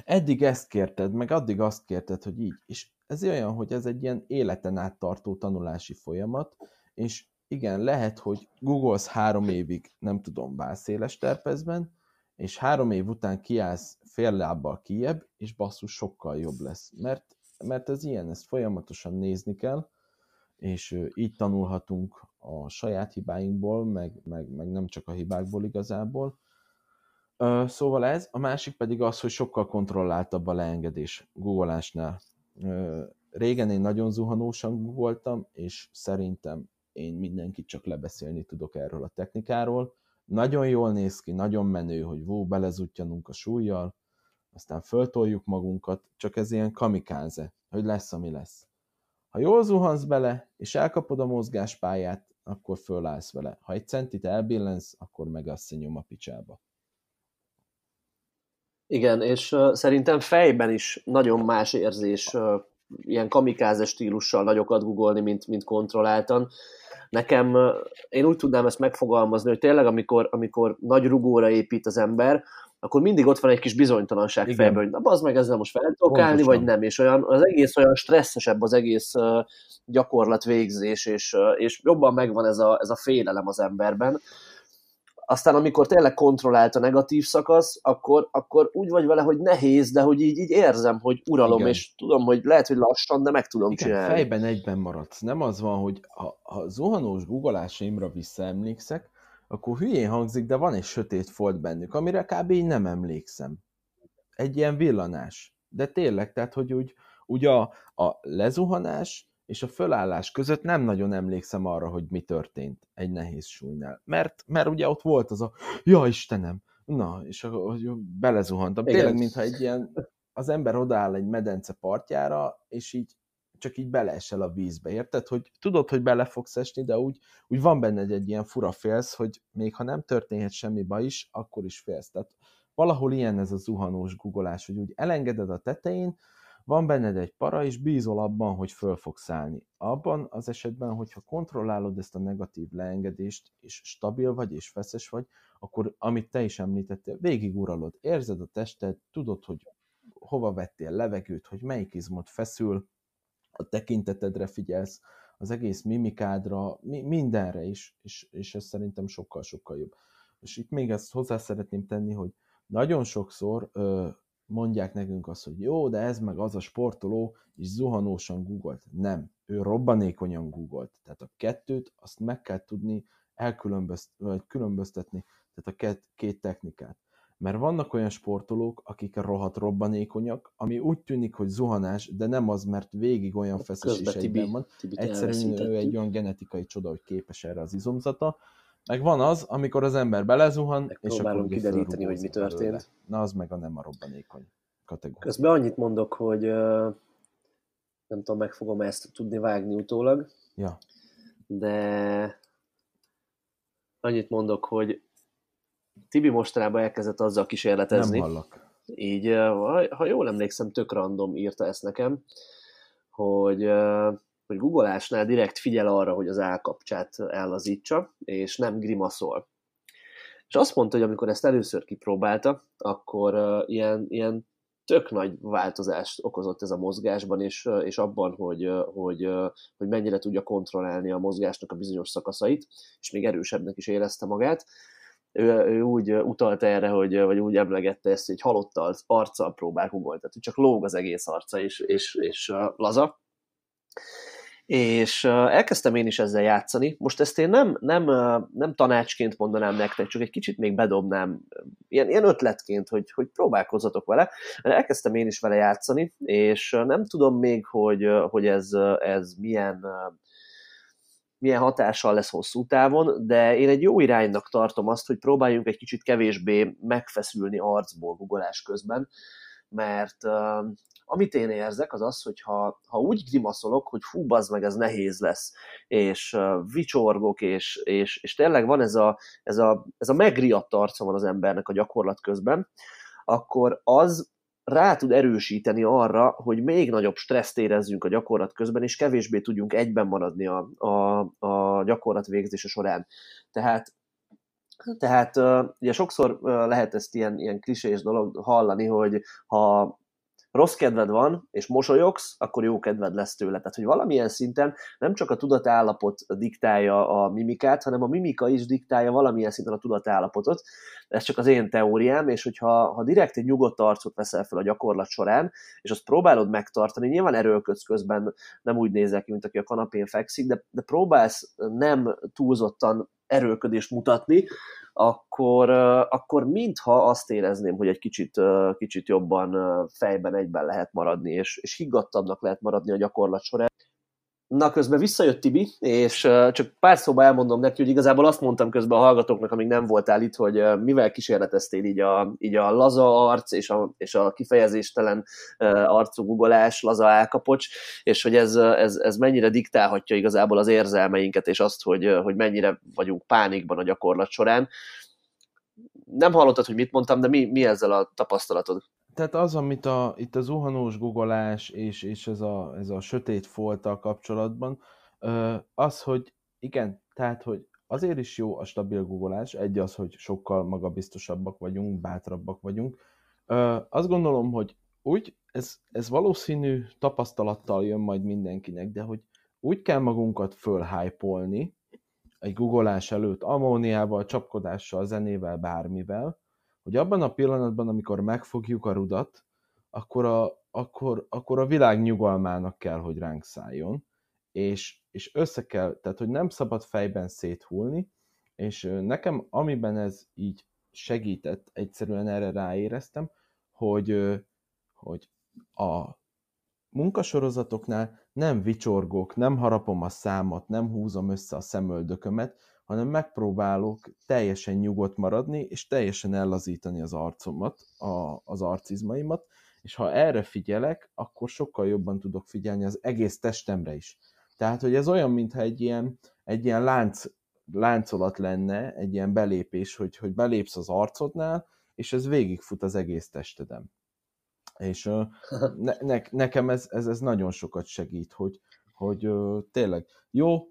eddig ezt kérted, meg addig azt kérted, hogy így. És ez olyan, hogy ez egy ilyen életen át tartó tanulási folyamat, és igen, lehet, hogy googolsz három évig, nem tudom, bálszéles terpezben, és három év után kiállsz fél lábbal kijebb, és basszus sokkal jobb lesz. Mert, mert ez ilyen, ezt folyamatosan nézni kell, és így tanulhatunk a saját hibáinkból, meg, meg, meg nem csak a hibákból igazából. Szóval ez, a másik pedig az, hogy sokkal kontrolláltabb a leengedés googolásnál. Régen én nagyon zuhanósan googoltam, és szerintem én mindenkit csak lebeszélni tudok erről a technikáról. Nagyon jól néz ki, nagyon menő, hogy vó, belezutjanunk a súlyjal, aztán föltoljuk magunkat, csak ez ilyen kamikáze, hogy lesz, ami lesz. Ha jól zuhansz bele, és elkapod a mozgáspályát, akkor fölállsz vele. Ha egy centit elbillensz, akkor meg azt nyom a picsába. Igen, és uh, szerintem fejben is nagyon más érzés, uh, ilyen kamikáze stílussal nagyokat googolni, mint, mint kontrolláltan. Nekem, uh, én úgy tudnám ezt megfogalmazni, hogy tényleg, amikor, amikor nagy rugóra épít az ember, akkor mindig ott van egy kis bizonytalanság igen. Fejben, hogy na bazd meg, ezzel most fel tudok állni, vagy nem, és olyan, az egész olyan stresszesebb az egész uh, gyakorlatvégzés, és, uh, és jobban megvan ez a, ez a félelem az emberben. Aztán amikor tényleg kontrollált a negatív szakasz, akkor, akkor úgy vagy vele, hogy nehéz, de hogy így, így érzem, hogy uralom, igen. És tudom, hogy lehet, hogy lassan, de meg tudom igen, csinálni. Fejben egyben maradsz. Nem az van, hogy ha, ha zuhanós googleásaimra visszaemlékszek, akkor hülyén hangzik, de van egy sötét folt bennük, amire kb. Így nem emlékszem. Egy ilyen villanás. De tényleg, tehát, hogy úgy, úgy a, a lezuhanás és a fölállás között nem nagyon emlékszem arra, hogy mi történt egy nehéz súlynál. Mert, mert ugye ott volt az a, ja Istenem, na, és akkor belezuhantam. Igen. Tényleg, mintha egy ilyen, az ember odaáll egy medence partjára, és így csak így beleesel a vízbe, érted? Hogy tudod, hogy bele fogsz esni, de úgy, úgy van benned egy ilyen fura félsz, hogy még ha nem történhet semmi baj is, akkor is félsz. Tehát valahol ilyen ez a zuhanós googolás, hogy úgy elengeded a tetején, van benned egy para, és bízol abban, hogy föl fogsz állni. Abban az esetben, hogyha kontrollálod ezt a negatív leengedést, és stabil vagy, és feszes vagy, akkor, amit te is említettél, végiguralod, érzed a tested, tudod, hogy hova vettél levegőt, hogy melyik izmod feszül, a tekintetedre figyelsz, az egész mimikádra, mi, mindenre is, és, és ez szerintem sokkal-sokkal jobb. És itt még ezt hozzá szeretném tenni, hogy nagyon sokszor ö, mondják nekünk azt, hogy jó, de ez meg az a sportoló is zuhanósan googolt. Nem, ő robbanékonyan googolt. Tehát a kettőt azt meg kell tudni elkülönböztetni, tehát a két, két technikát. Mert vannak olyan sportolók, akik rohadt robbanékonyak, ami úgy tűnik, hogy zuhanás, de nem az, mert végig olyan feszes is egyben van. Egyszerűen ő egy olyan genetikai csoda, hogy képes erre az izomzata. Meg van az, amikor az ember belezuhan, meg és akkor kideríteni, hogy mi történt. Előle. Na, az meg a nem a robbanékony kategória. Közben annyit mondok, hogy nem tudom, meg fogom ezt tudni vágni utólag, ja. De annyit mondok, hogy Tibi mostanában elkezdett azzal kísérletezni. Nem hallak. Így, ha jól emlékszem, tök random írta ezt nekem, hogy, hogy googolásnál direkt figyel arra, hogy az állkapcsát ellazítsa, és nem grimaszol. És azt mondta, hogy amikor ezt először kipróbálta, akkor ilyen, ilyen tök nagy változást okozott ez a mozgásban, és, és abban, hogy, hogy, hogy mennyire tudja kontrollálni a mozgásnak a bizonyos szakaszait, és még erősebbnek is érezte magát. Ő, ő úgy utalt erre, hogy, vagy úgy emlegette ezt, hogy halott az arccal próbál googolni, tehát csak lóg az egész arca, és, és, és laza. És elkezdtem én is ezzel játszani. Most ezt én nem, nem, nem tanácsként mondanám nektek, csak egy kicsit még bedobnám, ilyen, ilyen ötletként, hogy, hogy próbálkozzatok vele. Elkezdtem én is vele játszani, és nem tudom még, hogy, hogy ez, ez milyen... milyen hatással lesz hosszú távon, de én egy jó iránynak tartom azt, hogy próbáljunk egy kicsit kevésbé megfeszülni arcból googolás közben, mert uh, amit én érzek, az az, hogy ha, ha úgy grimaszolok, hogy hú, bazd meg, ez nehéz lesz, és uh, vicsorgok, és, és, és tényleg van ez a, ez a, ez a megriadt arca van az embernek a gyakorlat közben, akkor az rá tud erősíteni arra, hogy még nagyobb stresszt érezzünk a gyakorlat közben, és kevésbé tudjunk egyben maradni a, a, a gyakorlatvégzése során. Tehát Tehát ugye sokszor lehet ezt ilyen, ilyen klisés dolog hallani, hogy ha rossz kedved van, és mosolyogsz, akkor jó kedved lesz tőle. Tehát, hogy valamilyen szinten nem csak a tudatállapot diktálja a mimikát, hanem a mimika is diktálja valamilyen szinten a tudatállapotot. Ez csak az én teóriám, és hogyha ha direkt egy nyugodt arcot veszel fel a gyakorlat során, és azt próbálod megtartani, nyilván erőlködsz közben, nem úgy nézel ki, mint aki a kanapén fekszik, de, de próbálsz nem túlzottan erőlködést mutatni, akkor, akkor mintha azt érezném, hogy egy kicsit, kicsit jobban fejben egyben lehet maradni, és, és higgadtabbnak lehet maradni a gyakorlat során. Na, közben visszajött Tibi, és csak pár szóba elmondom neki, hogy igazából azt mondtam közben a hallgatóknak, amíg nem voltál itt, hogy mivel kísérleteztél így a, így a laza arc, és a, és a kifejezéstelen arcú guggolás, laza álkapocs, és hogy ez, ez, ez mennyire diktálhatja igazából az érzelmeinket, és azt, hogy, hogy mennyire vagyunk pánikban a gyakorlat során. Nem hallottad, hogy mit mondtam, de mi, mi ezzel a tapasztalatod? Tehát az, amit a, itt a zuhanós guggolás és, és ez, a, ez a sötét folttal kapcsolatban, az, hogy igen, tehát, hogy azért is jó a stabil guggolás, egy az, hogy sokkal magabiztosabbak vagyunk, bátrabbak vagyunk. Azt gondolom, hogy úgy, ez, ez valószínű tapasztalattal jön majd mindenkinek, de hogy úgy kell magunkat fölhájpolni egy guggolás előtt, ammóniával, csapkodással, zenével, bármivel, hogy abban a pillanatban, amikor megfogjuk a rudat, akkor a, akkor, akkor a világ nyugalmának kell, hogy ránk szálljon, és, és össze kell, tehát hogy nem szabad fejben széthulni, és nekem, amiben ez így segített, egyszerűen erre ráéreztem, hogy, hogy a munkasorozatoknál nem vicsorgok, nem harapom a számat, nem húzom össze a szemöldökömet, hanem megpróbálok teljesen nyugodt maradni, és teljesen ellazítani az arcomat, a, az arcizmaimat, és ha erre figyelek, akkor sokkal jobban tudok figyelni az egész testemre is. Tehát, hogy ez olyan, mintha egy ilyen, egy ilyen lánc, láncolat lenne, egy ilyen belépés, hogy, hogy belépsz az arcodnál, és ez végigfut az egész testedem. És ne, ne, nekem ez, ez, ez nagyon sokat segít, hogy, hogy tényleg jó,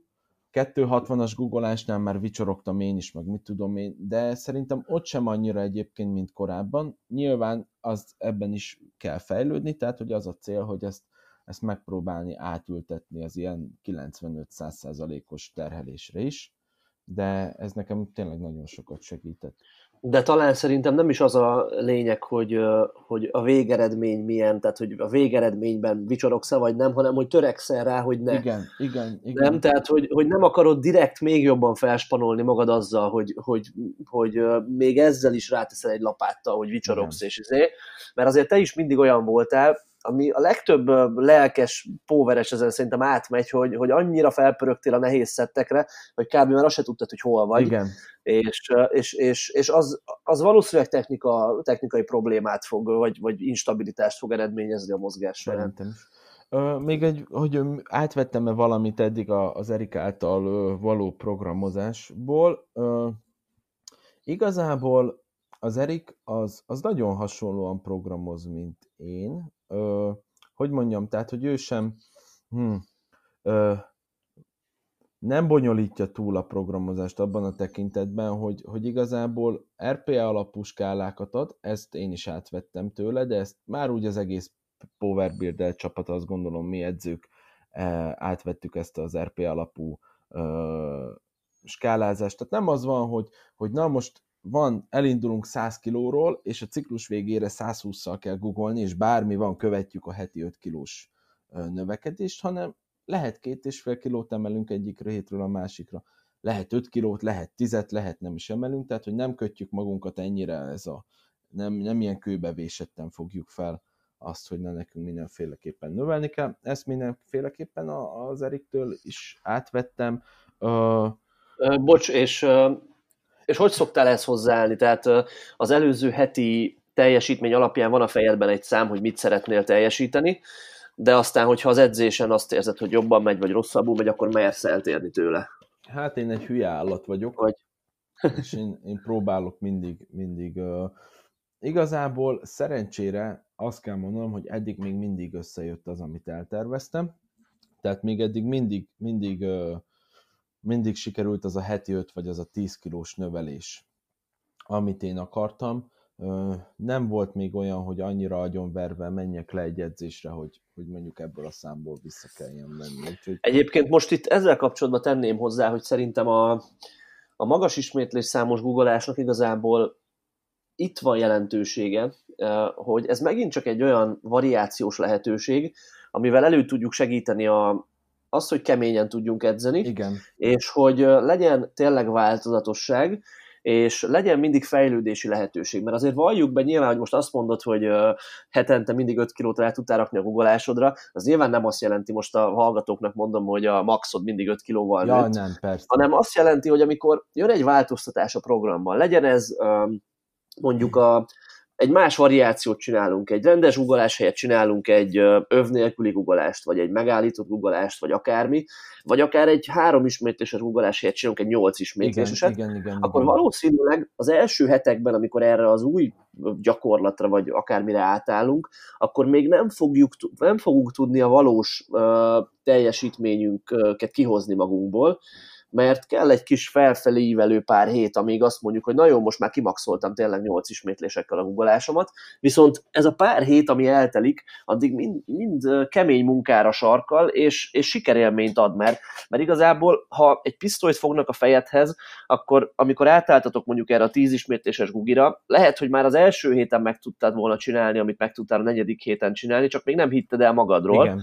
kétszázhatvanas guggolásnál már vicsorogtam én is, meg mit tudom én, de szerintem ott sem annyira egyébként, mint korábban. Nyilván az ebben is kell fejlődni, tehát hogy az a cél, hogy ezt, ezt megpróbálni átültetni az ilyen kilencvenöt-száz százalékos terhelésre is, de ez nekem tényleg nagyon sokat segített. De talán szerintem nem is az a lényeg, hogy, hogy a végeredmény milyen, tehát hogy a végeredményben vicsorogsz-e vagy nem, hanem hogy törekszel rá, hogy ne. Igen, igen, igen. Nem? Tehát, hogy, hogy nem akarod direkt még jobban felspanolni magad azzal, hogy, hogy, hogy még ezzel is ráteszel egy lapáttal, hogy vicsorogsz, igen. És izé. Mert azért te is mindig olyan voltál, ami a legtöbb lelkes póveres ezen szerintem átmegy, hogy, hogy annyira felpörögtél a nehéz szettekre, hogy kb. Már azt se tudtad, hogy hol vagy. Igen. És, és, és, és az, az valószínűleg technika, technikai problémát fog, vagy, vagy instabilitást fog eredményezni a mozgás során. Még egy, hogy átvettem-e valamit eddig az Erika által való programozásból. Igazából az Erik az, az nagyon hasonlóan programoz, mint én. Ö, hogy mondjam, tehát, hogy ő sem hm, ö, nem bonyolítja túl a programozást abban a tekintetben, hogy, hogy igazából er pé á alapú skálákat ad, ezt én is átvettem tőle, de ezt már úgy az egész Power Builder csapat, azt gondolom, mi edzők átvettük ezt az er pé á alapú ö, skálázást. Tehát nem az van, hogy, hogy na most van, elindulunk száz kilóról, és a ciklus végére száz hússzal kell guggolni, és bármi van, követjük a heti öt kilós növekedést, hanem lehet két és fél kilót emelünk egyik hétről a másikra, lehet öt kilót, lehet tízet, lehet nem is emelünk, tehát hogy nem kötjük magunkat ennyire, ez a, nem, nem ilyen kőbevésetten fogjuk fel azt, hogy ne nekünk mindenféleképpen növelni kell. Ezt mindenféleképpen az Eriktől is átvettem. Bocs, és... És hogy szoktál ezt hozzáállni? Tehát az előző heti teljesítmény alapján van a fejedben egy szám, hogy mit szeretnél teljesíteni, de aztán, hogyha az edzésen azt érzed, hogy jobban megy, vagy rosszabbul megy, akkor mersz eltérni tőle. Hát én egy hülye állat vagyok, vagy... és én, én próbálok mindig, mindig. Uh, igazából szerencsére azt kell mondanom, hogy eddig még mindig összejött az, amit elterveztem. Tehát még eddig mindig, mindig... Uh, mindig sikerült az a heti öt vagy az a tíz kilós növelés. amit én akartam. Nem volt még olyan, hogy annyira agyonverve menjek le egy edzésre, hogy, hogy mondjuk ebből a számból vissza kelljen menni. Úgyhogy... Egyébként most itt ezzel kapcsolatban tenném hozzá, hogy szerintem a, a magas ismétlés számos googolásnak igazából itt van jelentősége, hogy ez megint csak egy olyan variációs lehetőség, amivel elő tudjuk segíteni a, azt, hogy keményen tudjunk edzeni, igen, és hogy legyen tényleg változatosság, és legyen mindig fejlődési lehetőség, mert azért valljuk be nyilván, hogy most azt mondod, hogy hetente mindig öt kilót rá tudtál rakni a guggolásodra, az nyilván nem azt jelenti, most a hallgatóknak mondom, hogy a maxod mindig öt kilóval ja, nőtt, nem, persze, hanem azt jelenti, hogy amikor jön egy változtatás a programban, legyen ez mondjuk a, egy más variációt csinálunk, egy rendes guggolás helyett csinálunk egy öv nélküli guggolást, vagy egy megállított guggolást, vagy akármi, vagy akár egy három ismétléses guggolás helyett csinálunk egy nyolc ismétléseset, igen, igen, igen, akkor igen, valószínűleg az első hetekben, amikor erre az új gyakorlatra, vagy akármire átállunk, akkor még nem, fogjuk, nem fogunk tudni a valós uh, teljesítményünket kihozni magunkból, mert kell egy kis felfelé ívelő pár hét, amíg azt mondjuk, hogy na jó, most már kimaxoltam tényleg nyolc ismétlésekkel a guggolásomat, viszont ez a pár hét, ami eltelik, addig mind, mind kemény munkára sarkal, és, és sikerélményt ad, mert, mert igazából, ha egy pisztolyt fognak a fejedhez, akkor amikor átálltatok mondjuk erre a tíz ismétléses gugira, lehet, hogy már az első héten meg tudtad volna csinálni, amit meg tudtál a negyedik héten csinálni, csak még nem hitted el magadról. Igen.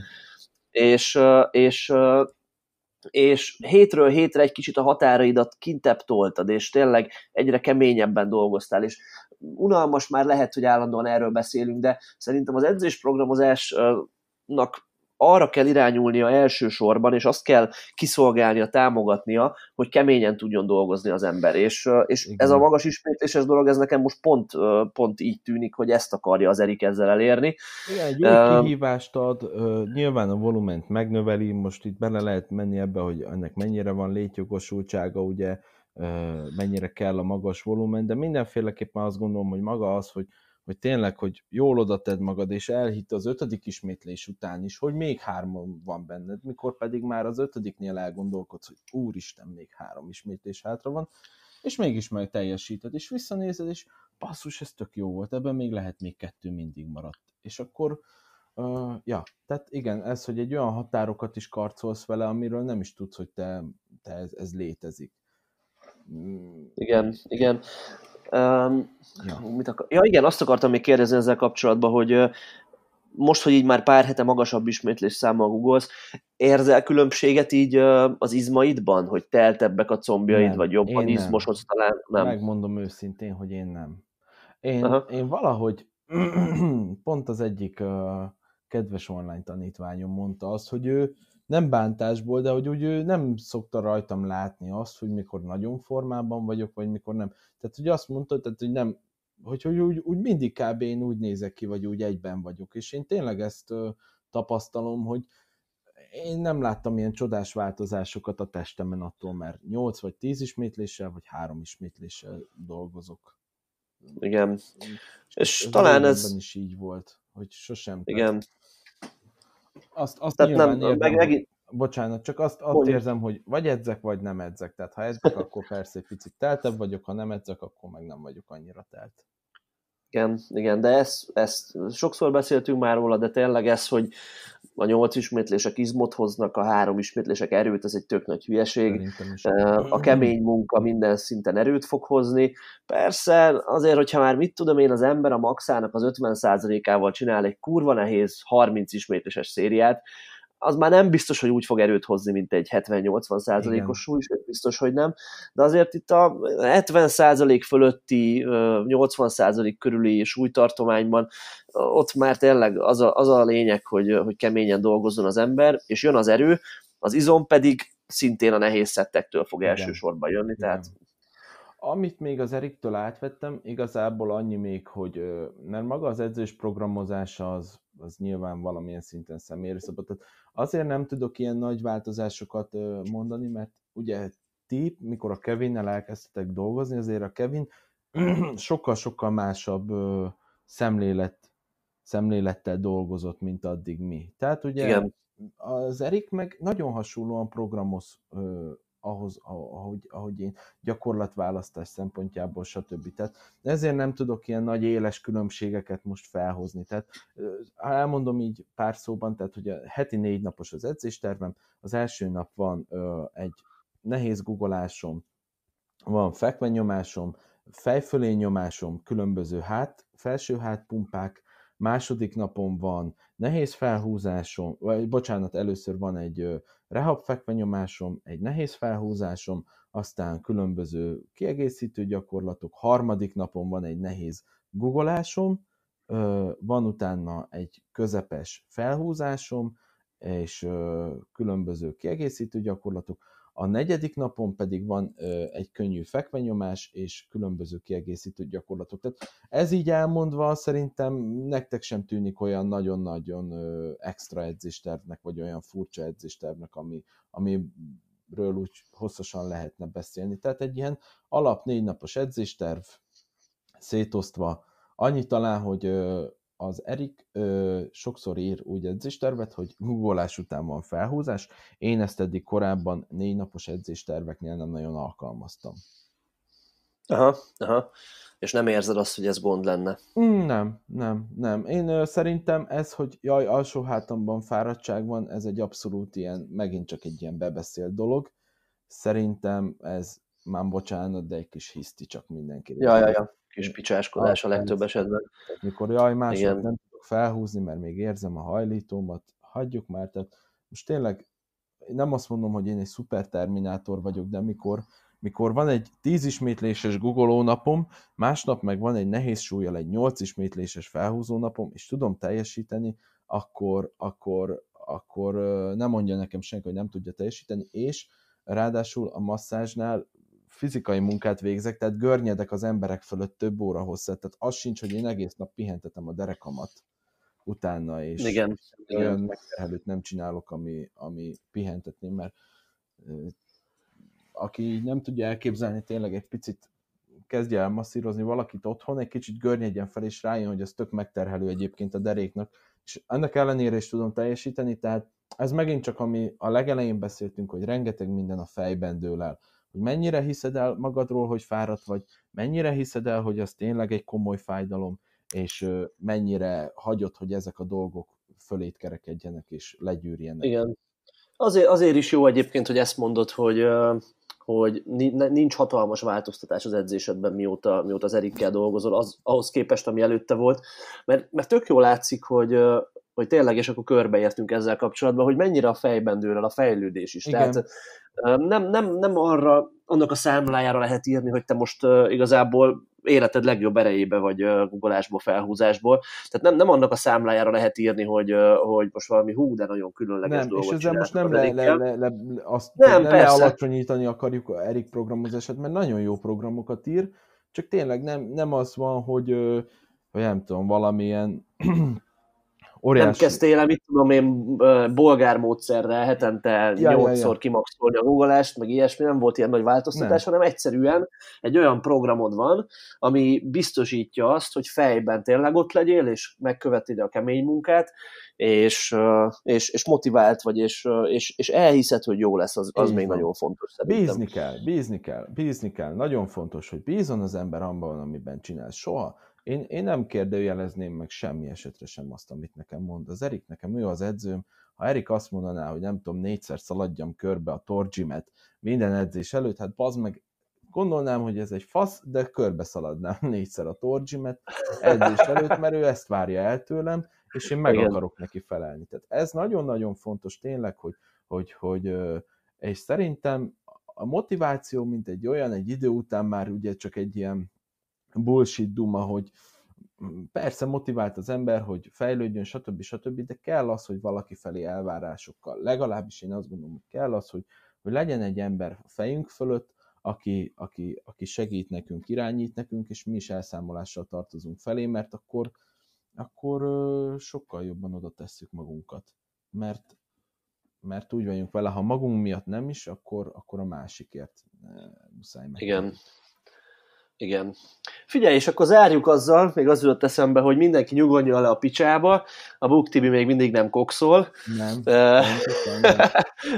És... és és hétről hétre egy kicsit a határaidat kintebb toltad, és tényleg egyre keményebben dolgoztál, és unalmas már lehet, hogy állandóan erről beszélünk, de szerintem az edzésprogramozásnak arra kell irányulnia elsősorban, és azt kell kiszolgálnia, támogatnia, hogy keményen tudjon dolgozni az ember, és, és ez a magas ismétléses dolog, ez nekem most pont, pont így tűnik, hogy ezt akarja az Erik ezzel elérni. Igen, egy jó um, kihívást ad, nyilván a volument megnöveli, most itt bele lehet menni ebbe, hogy ennek mennyire van létjogosultsága, ugye, mennyire kell a magas volumen, de mindenféleképpen azt gondolom, hogy maga az, hogy hogy tényleg, hogy jól oda tedd magad, és elhitt az ötödik ismétlés után is, hogy még három van benned, mikor pedig már az ötödiknél elgondolkodsz, hogy úristen, még három ismétlés hátra van, és mégis meg teljesíted, és visszanézed, és basszus, ez tök jó volt, ebben még lehet, még kettő mindig maradt. És akkor, uh, ja, tehát igen, ez, hogy egy olyan határokat is karcolsz vele, amiről nem is tudsz, hogy te, te ez, ez létezik. Mm. Igen, igen. Um, ja. Mit akar... ja igen, azt akartam még kérdezni ezzel kapcsolatban, hogy uh, most, hogy így már pár hete magasabb ismétlés számmal guggolsz, érzel különbséget így uh, az izmaidban, hogy teltebbek a combjaid, nem, vagy jobban izmosodsz talán? Nem. Megmondom őszintén, hogy én nem. Én, én valahogy pont az egyik uh, kedves online tanítványom mondta azt, hogy ő nem bántásból, de hogy úgy ő nem szokta rajtam látni azt, hogy mikor nagyon formában vagyok, vagy mikor nem. Tehát, hogy azt mondta, tehát, hogy nem, hogy, hogy úgy, úgy mindig kb. Én úgy nézek ki, vagy úgy egyben vagyok. És én tényleg ezt ö, tapasztalom, hogy én nem láttam ilyen csodás változásokat a testemen attól, mert nyolc vagy tíz ismétléssel, vagy három ismétléssel dolgozok. Igen. És, és talán ez... is így volt, hogy sosem... Igen. Tehát... Azt, azt tehát nyilván nem, érzem, meg, meg... bocsánat, csak azt, azt érzem, hogy vagy edzek, vagy nem edzek. Tehát ha edzek, akkor persze egy picit teltebb vagyok, ha nem edzek, akkor meg nem vagyok annyira telt. Igen, igen, de ezt, ezt sokszor beszéltünk már róla, de tényleg ez, hogy a nyolc ismétlések izmot hoznak, a három ismétlések erőt, ez egy tök nagy hülyeség. A kemény munka minden szinten erőt fog hozni. Persze azért, hogyha már mit tudom én, az ember a maxának az ötven százalékával csinál egy kurva nehéz harminc ismétléses szériát, az már nem biztos, hogy úgy fog erőt hozni, mint egy hetven-nyolcvan százalékos súly, sőt biztos, hogy nem, de azért itt a hetven százalék fölötti, nyolcvan százalék körüli súlytartományban ott már tényleg az a, az a lényeg, hogy, hogy keményen dolgozzon az ember, és jön az erő, az izom pedig szintén a nehéz szettektől fog igen, elsősorban jönni, igen, tehát... Amit még az Eriktől átvettem, igazából annyi még, hogy mert maga az edzős programozás az, az nyilván valamilyen szinten személyre szabott. Tehát azért nem tudok ilyen nagy változásokat mondani, mert ugye ti, mikor a Kevinnel elkezdtetek dolgozni, azért a Kevin sokkal-sokkal másabb szemlélet, szemlélettel dolgozott, mint addig mi. Tehát ugye igen, az Erik meg nagyon hasonlóan programoz ahhoz, ahogy, ahogy én gyakorlatválasztás szempontjából, stb. Tehát ezért nem tudok ilyen nagy éles különbségeket most felhozni. Tehát elmondom így pár szóban, tehát hogy a heti négy napos az edzéstervem, az első nap van ö, egy nehéz guggolásom, van fekvenyomásom, fejfölé nyomásom, különböző hát, felső hátpumpák, második napon van nehéz felhúzásom, vagy bocsánat, először van egy rehab fekvenyomásom, egy nehéz felhúzásom, aztán különböző kiegészítő gyakorlatok, harmadik napon van egy nehéz guggolásom, van utána egy közepes felhúzásom, és különböző kiegészítő gyakorlatok, a negyedik napon pedig van egy könnyű fekvenyomás és különböző kiegészítő gyakorlatok. Tehát ez így elmondva szerintem nektek sem tűnik olyan nagyon-nagyon extra edzéstervnek, vagy olyan furcsa edzéstervnek, ami, amiről úgy hosszasan lehetne beszélni. Tehát egy ilyen alap négy napos edzésterv szétosztva. Annyi talán, hogy az Erik ö, sokszor ír úgy edzéstervet, hogy guggolás után van felhúzás. Én ezt eddig korábban négy napos edzésterveknél nem nagyon alkalmaztam. Aha, aha. És nem érzed azt, hogy ez gond lenne? Nem, nem, nem. Én ö, szerintem ez, hogy jaj, alsó hátamban fáradtság van, ez egy abszolút ilyen, megint csak egy ilyen bebeszélt dolog. Szerintem ez, már bocsánat, de egy kis hiszti csak mindenkinek. Ja, ja, ja. Kis picsáskodás a legtöbb esetben. Mikor jaj, mások nem tudok felhúzni, mert még érzem a hajlítómat, hagyjuk már. Tehát most tényleg nem azt mondom, hogy én egy szuper terminátor vagyok, de mikor, mikor van egy tíz ismétléses guggoló napom, másnap meg van egy nehéz súlyjal egy nyolc ismétléses felhúzó napom, és tudom teljesíteni, akkor, akkor, akkor nem mondja nekem senki, hogy nem tudja teljesíteni, és ráadásul a masszázsnál fizikai munkát végzek, tehát görnyedek az emberek fölött több óra hosszat, tehát az sincs, hogy én egész nap pihentetem a derekamat utána, és igen, olyan megterhelőt nem csinálok, ami, ami pihentetném, mert aki nem tudja elképzelni, tényleg egy picit kezdje el masszírozni valakit otthon, egy kicsit görnyedjen fel, és rájön, hogy ez tök megterhelő egyébként a deréknak, és ennek ellenére is tudom teljesíteni, tehát ez megint csak, ami a legelején beszéltünk, hogy rengeteg minden a fejben dől el, hogy mennyire hiszed el magadról, hogy fáradt vagy, mennyire hiszed el, hogy az tényleg egy komoly fájdalom, és mennyire hagyod, hogy ezek a dolgok fölét kerekedjenek és legyűrjenek. Igen. Azért, azért is jó egyébként, hogy ezt mondod, hogy, hogy nincs hatalmas változtatás az edzésedben, mióta, mióta az Erikkel dolgozol, az, ahhoz képest, ami előtte volt, mert, mert tök jól látszik, hogy hogy tényleg, és akkor körbeértünk ezzel kapcsolatban, hogy mennyire a fejben dől el a fejlődés is. Igen. Tehát nem, nem, nem arra, annak a számlájára lehet írni, hogy te most igazából életed legjobb erejébe vagy guggolásból, felhúzásból. Tehát nem, nem annak a számlájára lehet írni, hogy, hogy most valami hú, de nagyon különleges nem, dolgot csinálnak. És ezzel most nem le, le, le, le, azt, nem, nem lealacsonyítani akarjuk Erik programozását, mert nagyon jó programokat ír, csak tényleg nem, nem az van, hogy, hogy nem tudom, valamilyen Óriási. Nem kezdtél el, mit tudom én, bolgár módszerrel hetente nyolcszor kimaxolni a guggolást, meg ilyesmi, nem volt ilyen nagy változtatás, nem. hanem egyszerűen egy olyan programod van, ami biztosítja azt, hogy fejben tényleg ott legyél, és megköveted a kemény munkát, és, és, és motivált vagy, és, és, és elhiszed, hogy jó lesz, az, az még van. Nagyon fontos szerintem. Bízni kell, bízni kell, bízni kell. Nagyon fontos, hogy bízon az ember abban, amiben csinál. Soha. Én, én nem kérdőjelezném meg semmi esetre sem azt, amit nekem mond az Erik, nekem ő az edzőm, ha Erik azt mondaná, hogy nem tudom, négyszer szaladjam körbe a torgymet minden edzés előtt, hát bazd meg, gondolnám, hogy ez egy fasz, de körbe szaladnám négyszer a torgymet edzés előtt, mert ő ezt várja el tőlem, és én meg akarok neki felelni. Tehát ez nagyon-nagyon fontos tényleg, hogy, hogy, hogy és szerintem a motiváció, mint egy olyan, egy idő után már ugye csak egy ilyen bullshit duma, hogy persze motivált az ember, hogy fejlődjön, stb. stb., de kell az, hogy valaki felé elvárásokkal. Legalábbis én azt gondolom, hogy kell az, hogy, hogy legyen egy ember a fejünk fölött, aki, aki, aki segít nekünk, irányít nekünk, és mi is elszámolással tartozunk felé, mert akkor, akkor sokkal jobban oda tesszük magunkat. Mert, mert úgy vagyunk vele, ha magunk miatt nem is, akkor, akkor a másikért muszáj meg. Igen. Igen. Figyelj, és akkor zárjuk azzal, még az jutott eszembe, hogy mindenki nyugodjon le a picsába, a Bukk Tibi még mindig nem kokszol. Nem. nem, nem, nem.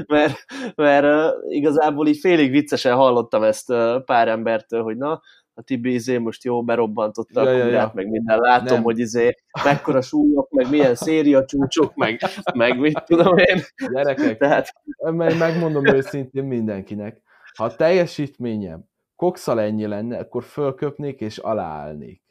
mert, mert igazából így félig viccesen hallottam ezt pár embertől, hogy na, a Tibi izé most jó, berobbantotta a kunyát, ja, ja. meg minden, látom, nem. hogy izé mekkora súlyok, meg milyen széria csúcsok, meg, meg mit tudom én. Gyerekek, Tehát... megmondom őszintén mindenkinek, ha a teljesítményem kokszal ennyi lenne, akkor fölköpnék és aláállnék.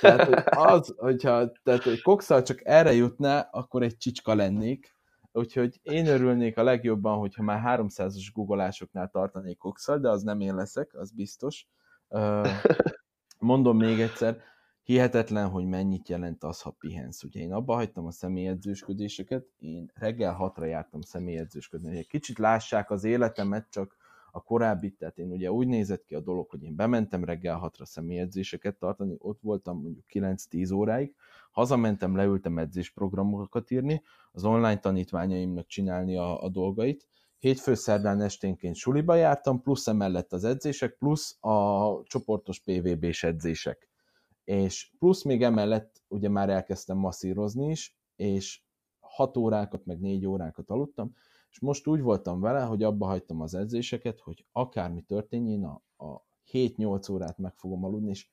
Tehát, hogy az, hogyha tehát, hogy kokszal csak erre jutná, akkor egy csicska lennék, úgyhogy én örülnék a legjobban, hogyha már háromszázas googolásoknál tartanék kokszal, de az nem én leszek, az biztos. Mondom még egyszer, hihetetlen, hogy mennyit jelent az, ha pihensz. Ugye én abba hagytam a személyedzősködéseket, én reggel hatra jártam személyedzősködni. Kicsit lássák az életemet, csak a korábbi, tehát én ugye úgy nézett ki a dolog, hogy én bementem reggel hatra személyedzéseket tartani, ott voltam mondjuk kilenc-tíz óráig, hazamentem, leültem edzésprogramokat írni, az online tanítványaimnak csinálni a, a dolgait, hétfő-szerdán esténként suliba jártam, plusz emellett az edzések, plusz a csoportos pé vé bés edzések. És plusz még emellett ugye már elkezdtem masszírozni is, és hat órákat, meg négy órákat aludtam, és most úgy voltam vele, hogy abba hagytam az edzéseket, hogy akármi történjen, a, a hét-nyolc órát meg fogom aludni, és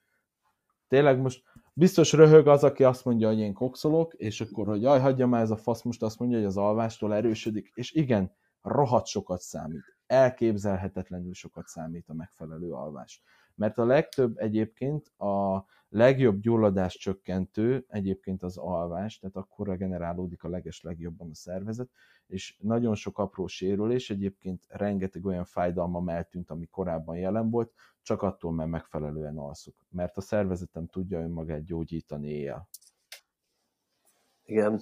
tényleg most biztos röhög az, aki azt mondja, hogy én kokszolok, és akkor, hogy jaj, hagyja már ez a fasz, most azt mondja, hogy az alvástól erősödik, és igen, rohadt sokat számít, elképzelhetetlenül sokat számít a megfelelő alvás. Mert a legtöbb egyébként, a legjobb gyulladás csökkentő egyébként az alvás, tehát akkor regenerálódik a legeslegjobban a szervezet, és nagyon sok apró sérülés, egyébként rengeteg olyan fájdalmam eltűnt, ami korábban jelen volt, csak attól, mert megfelelően alszok, mert a szervezetem tudja önmagát gyógyítani éjjel. Igen.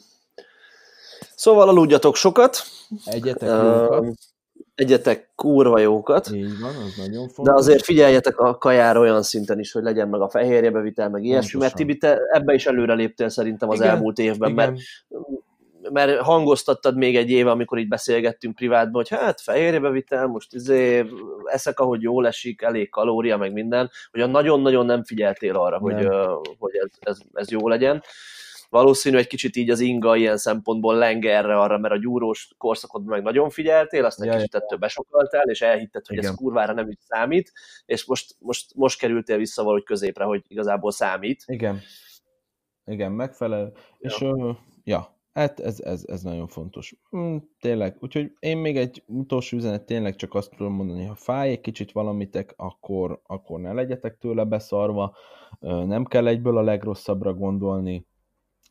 Szóval aludjatok sokat. Egyetek jókat. Egyetek kurva jókat. Így van, az nagyon fontos. De azért figyeljetek a kajára olyan szinten is, hogy legyen meg a fehérjebevitel, meg ilyesmi, mert Tibi, te ebbe is előre léptél szerintem az igen, elmúlt évben, mert, mert hangoztattad még egy éve, amikor így beszélgettünk privátban, hogy hát fehérjebevitel, most izé eszek, ahogy jól esik, elég kalória, meg minden, hogy nagyon-nagyon nem figyeltél arra, nem. hogy, hogy ez, ez, ez jó legyen. Valószínű, egy kicsit így az inga ilyen szempontból leng erre arra, mert a gyúrós korszakodban meg nagyon figyeltél, aztán Jaj, kicsit ettől besokaltál, és elhitted, hogy igen. ez kurvára nem így számít, és most, most, most kerültél vissza valahogy középre, hogy igazából számít. Igen, igen, megfelel. Ja. És uh, ja, hát ez, ez, ez nagyon fontos. Mm, tényleg, úgyhogy én még egy utolsó üzenet, tényleg csak azt tudom mondani, ha fáj egy kicsit valamitek, akkor, akkor ne legyetek tőle beszarva, nem kell egyből a legrosszabbra gondolni,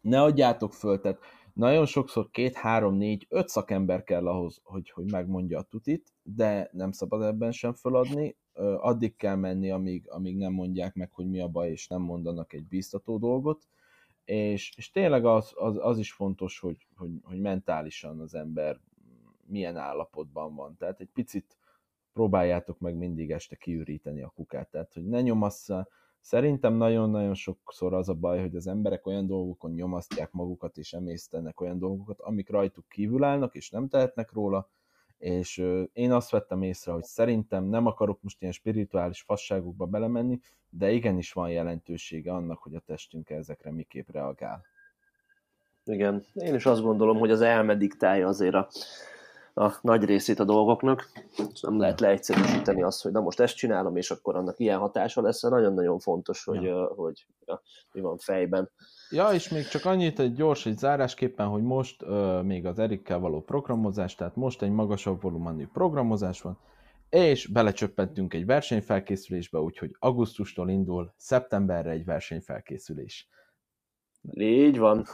ne adjátok föl, tehát nagyon sokszor két, három, négy, öt szakember kell ahhoz, hogy, hogy megmondja a tutit, de nem szabad ebben sem feladni, addig kell menni, amíg, amíg nem mondják meg, hogy mi a baj, és nem mondanak egy bíztató dolgot, és, és tényleg az, az, az is fontos, hogy, hogy, hogy mentálisan az ember milyen állapotban van, tehát egy picit próbáljátok meg mindig este kiüríteni a kukát, tehát hogy ne nyomassza. Szerintem nagyon-nagyon sokszor az a baj, hogy az emberek olyan dolgokon nyomasztják magukat, és emésztenek olyan dolgokat, amik rajtuk kívül állnak, és nem tehetnek róla, és én azt vettem észre, hogy szerintem nem akarok most ilyen spirituális fasságokba belemenni, de igenis van jelentősége annak, hogy a testünk ezekre miképp reagál. Igen, én is azt gondolom, hogy az elme diktálja azért a... a nagy részét a dolgoknak, nem lehet leegyszerűsíteni azt, hogy na most ezt csinálom, és akkor annak ilyen hatása lesz, nagyon-nagyon fontos, hogy, ja. hogy, hogy ja, mi van fejben. Ja, és még csak annyit egy gyors, egy zárásképpen, hogy most uh, még az Erikkel való programozás, tehát most egy magasabb volumenű programozás van, és belecsöppentünk egy versenyfelkészülésbe, úgyhogy augusztustól indul szeptemberre egy versenyfelkészülés. Így van.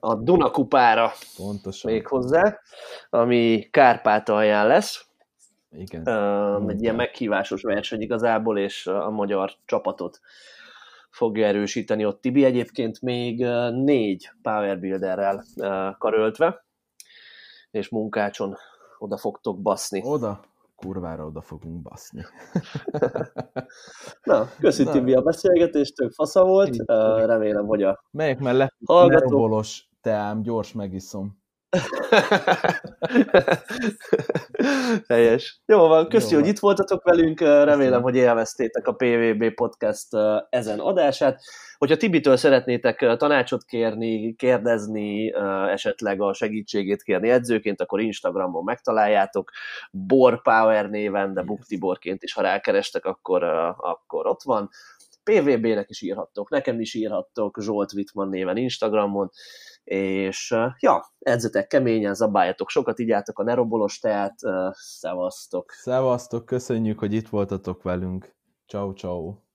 A Duna kupára még hozzá, ami Kárpátalján lesz. Igen. Uh, egy ilyen meghívásos verseny igazából, és a magyar csapatot fogja erősíteni ott Tibi. Egyébként még négy Power Builderrel uh, karöltve, és munkácson oda fogtok baszni. Oda? Kurvára oda fogunk baszni. Na, köszi Tibi a beszélgetést, tök fasza volt, remélem, hogy a... Melyek mellett hallgatók... teám, gyors megiszom. Helyes. Jó van, köszi, Jó hogy van. Itt voltatok velünk, remélem, hogy élveztétek a pé vé bé Podcast ezen adását. Hogyha Tibitől szeretnétek tanácsot kérni, kérdezni, esetleg a segítségét kérni edzőként, akkor Instagramon megtaláljátok, Bor Power néven, de Bukk Tiborként is, ha rákerestek, akkor, akkor ott van. pé vé bének is írhattok, nekem is írhattok, Zsolt Whitman néven Instagramon, és ja, edzetek keményen, zabáljatok sokat, igyátok a nerobolos teát, szevasztok! Szevasztok, köszönjük, hogy itt voltatok velünk. Ciao ciao.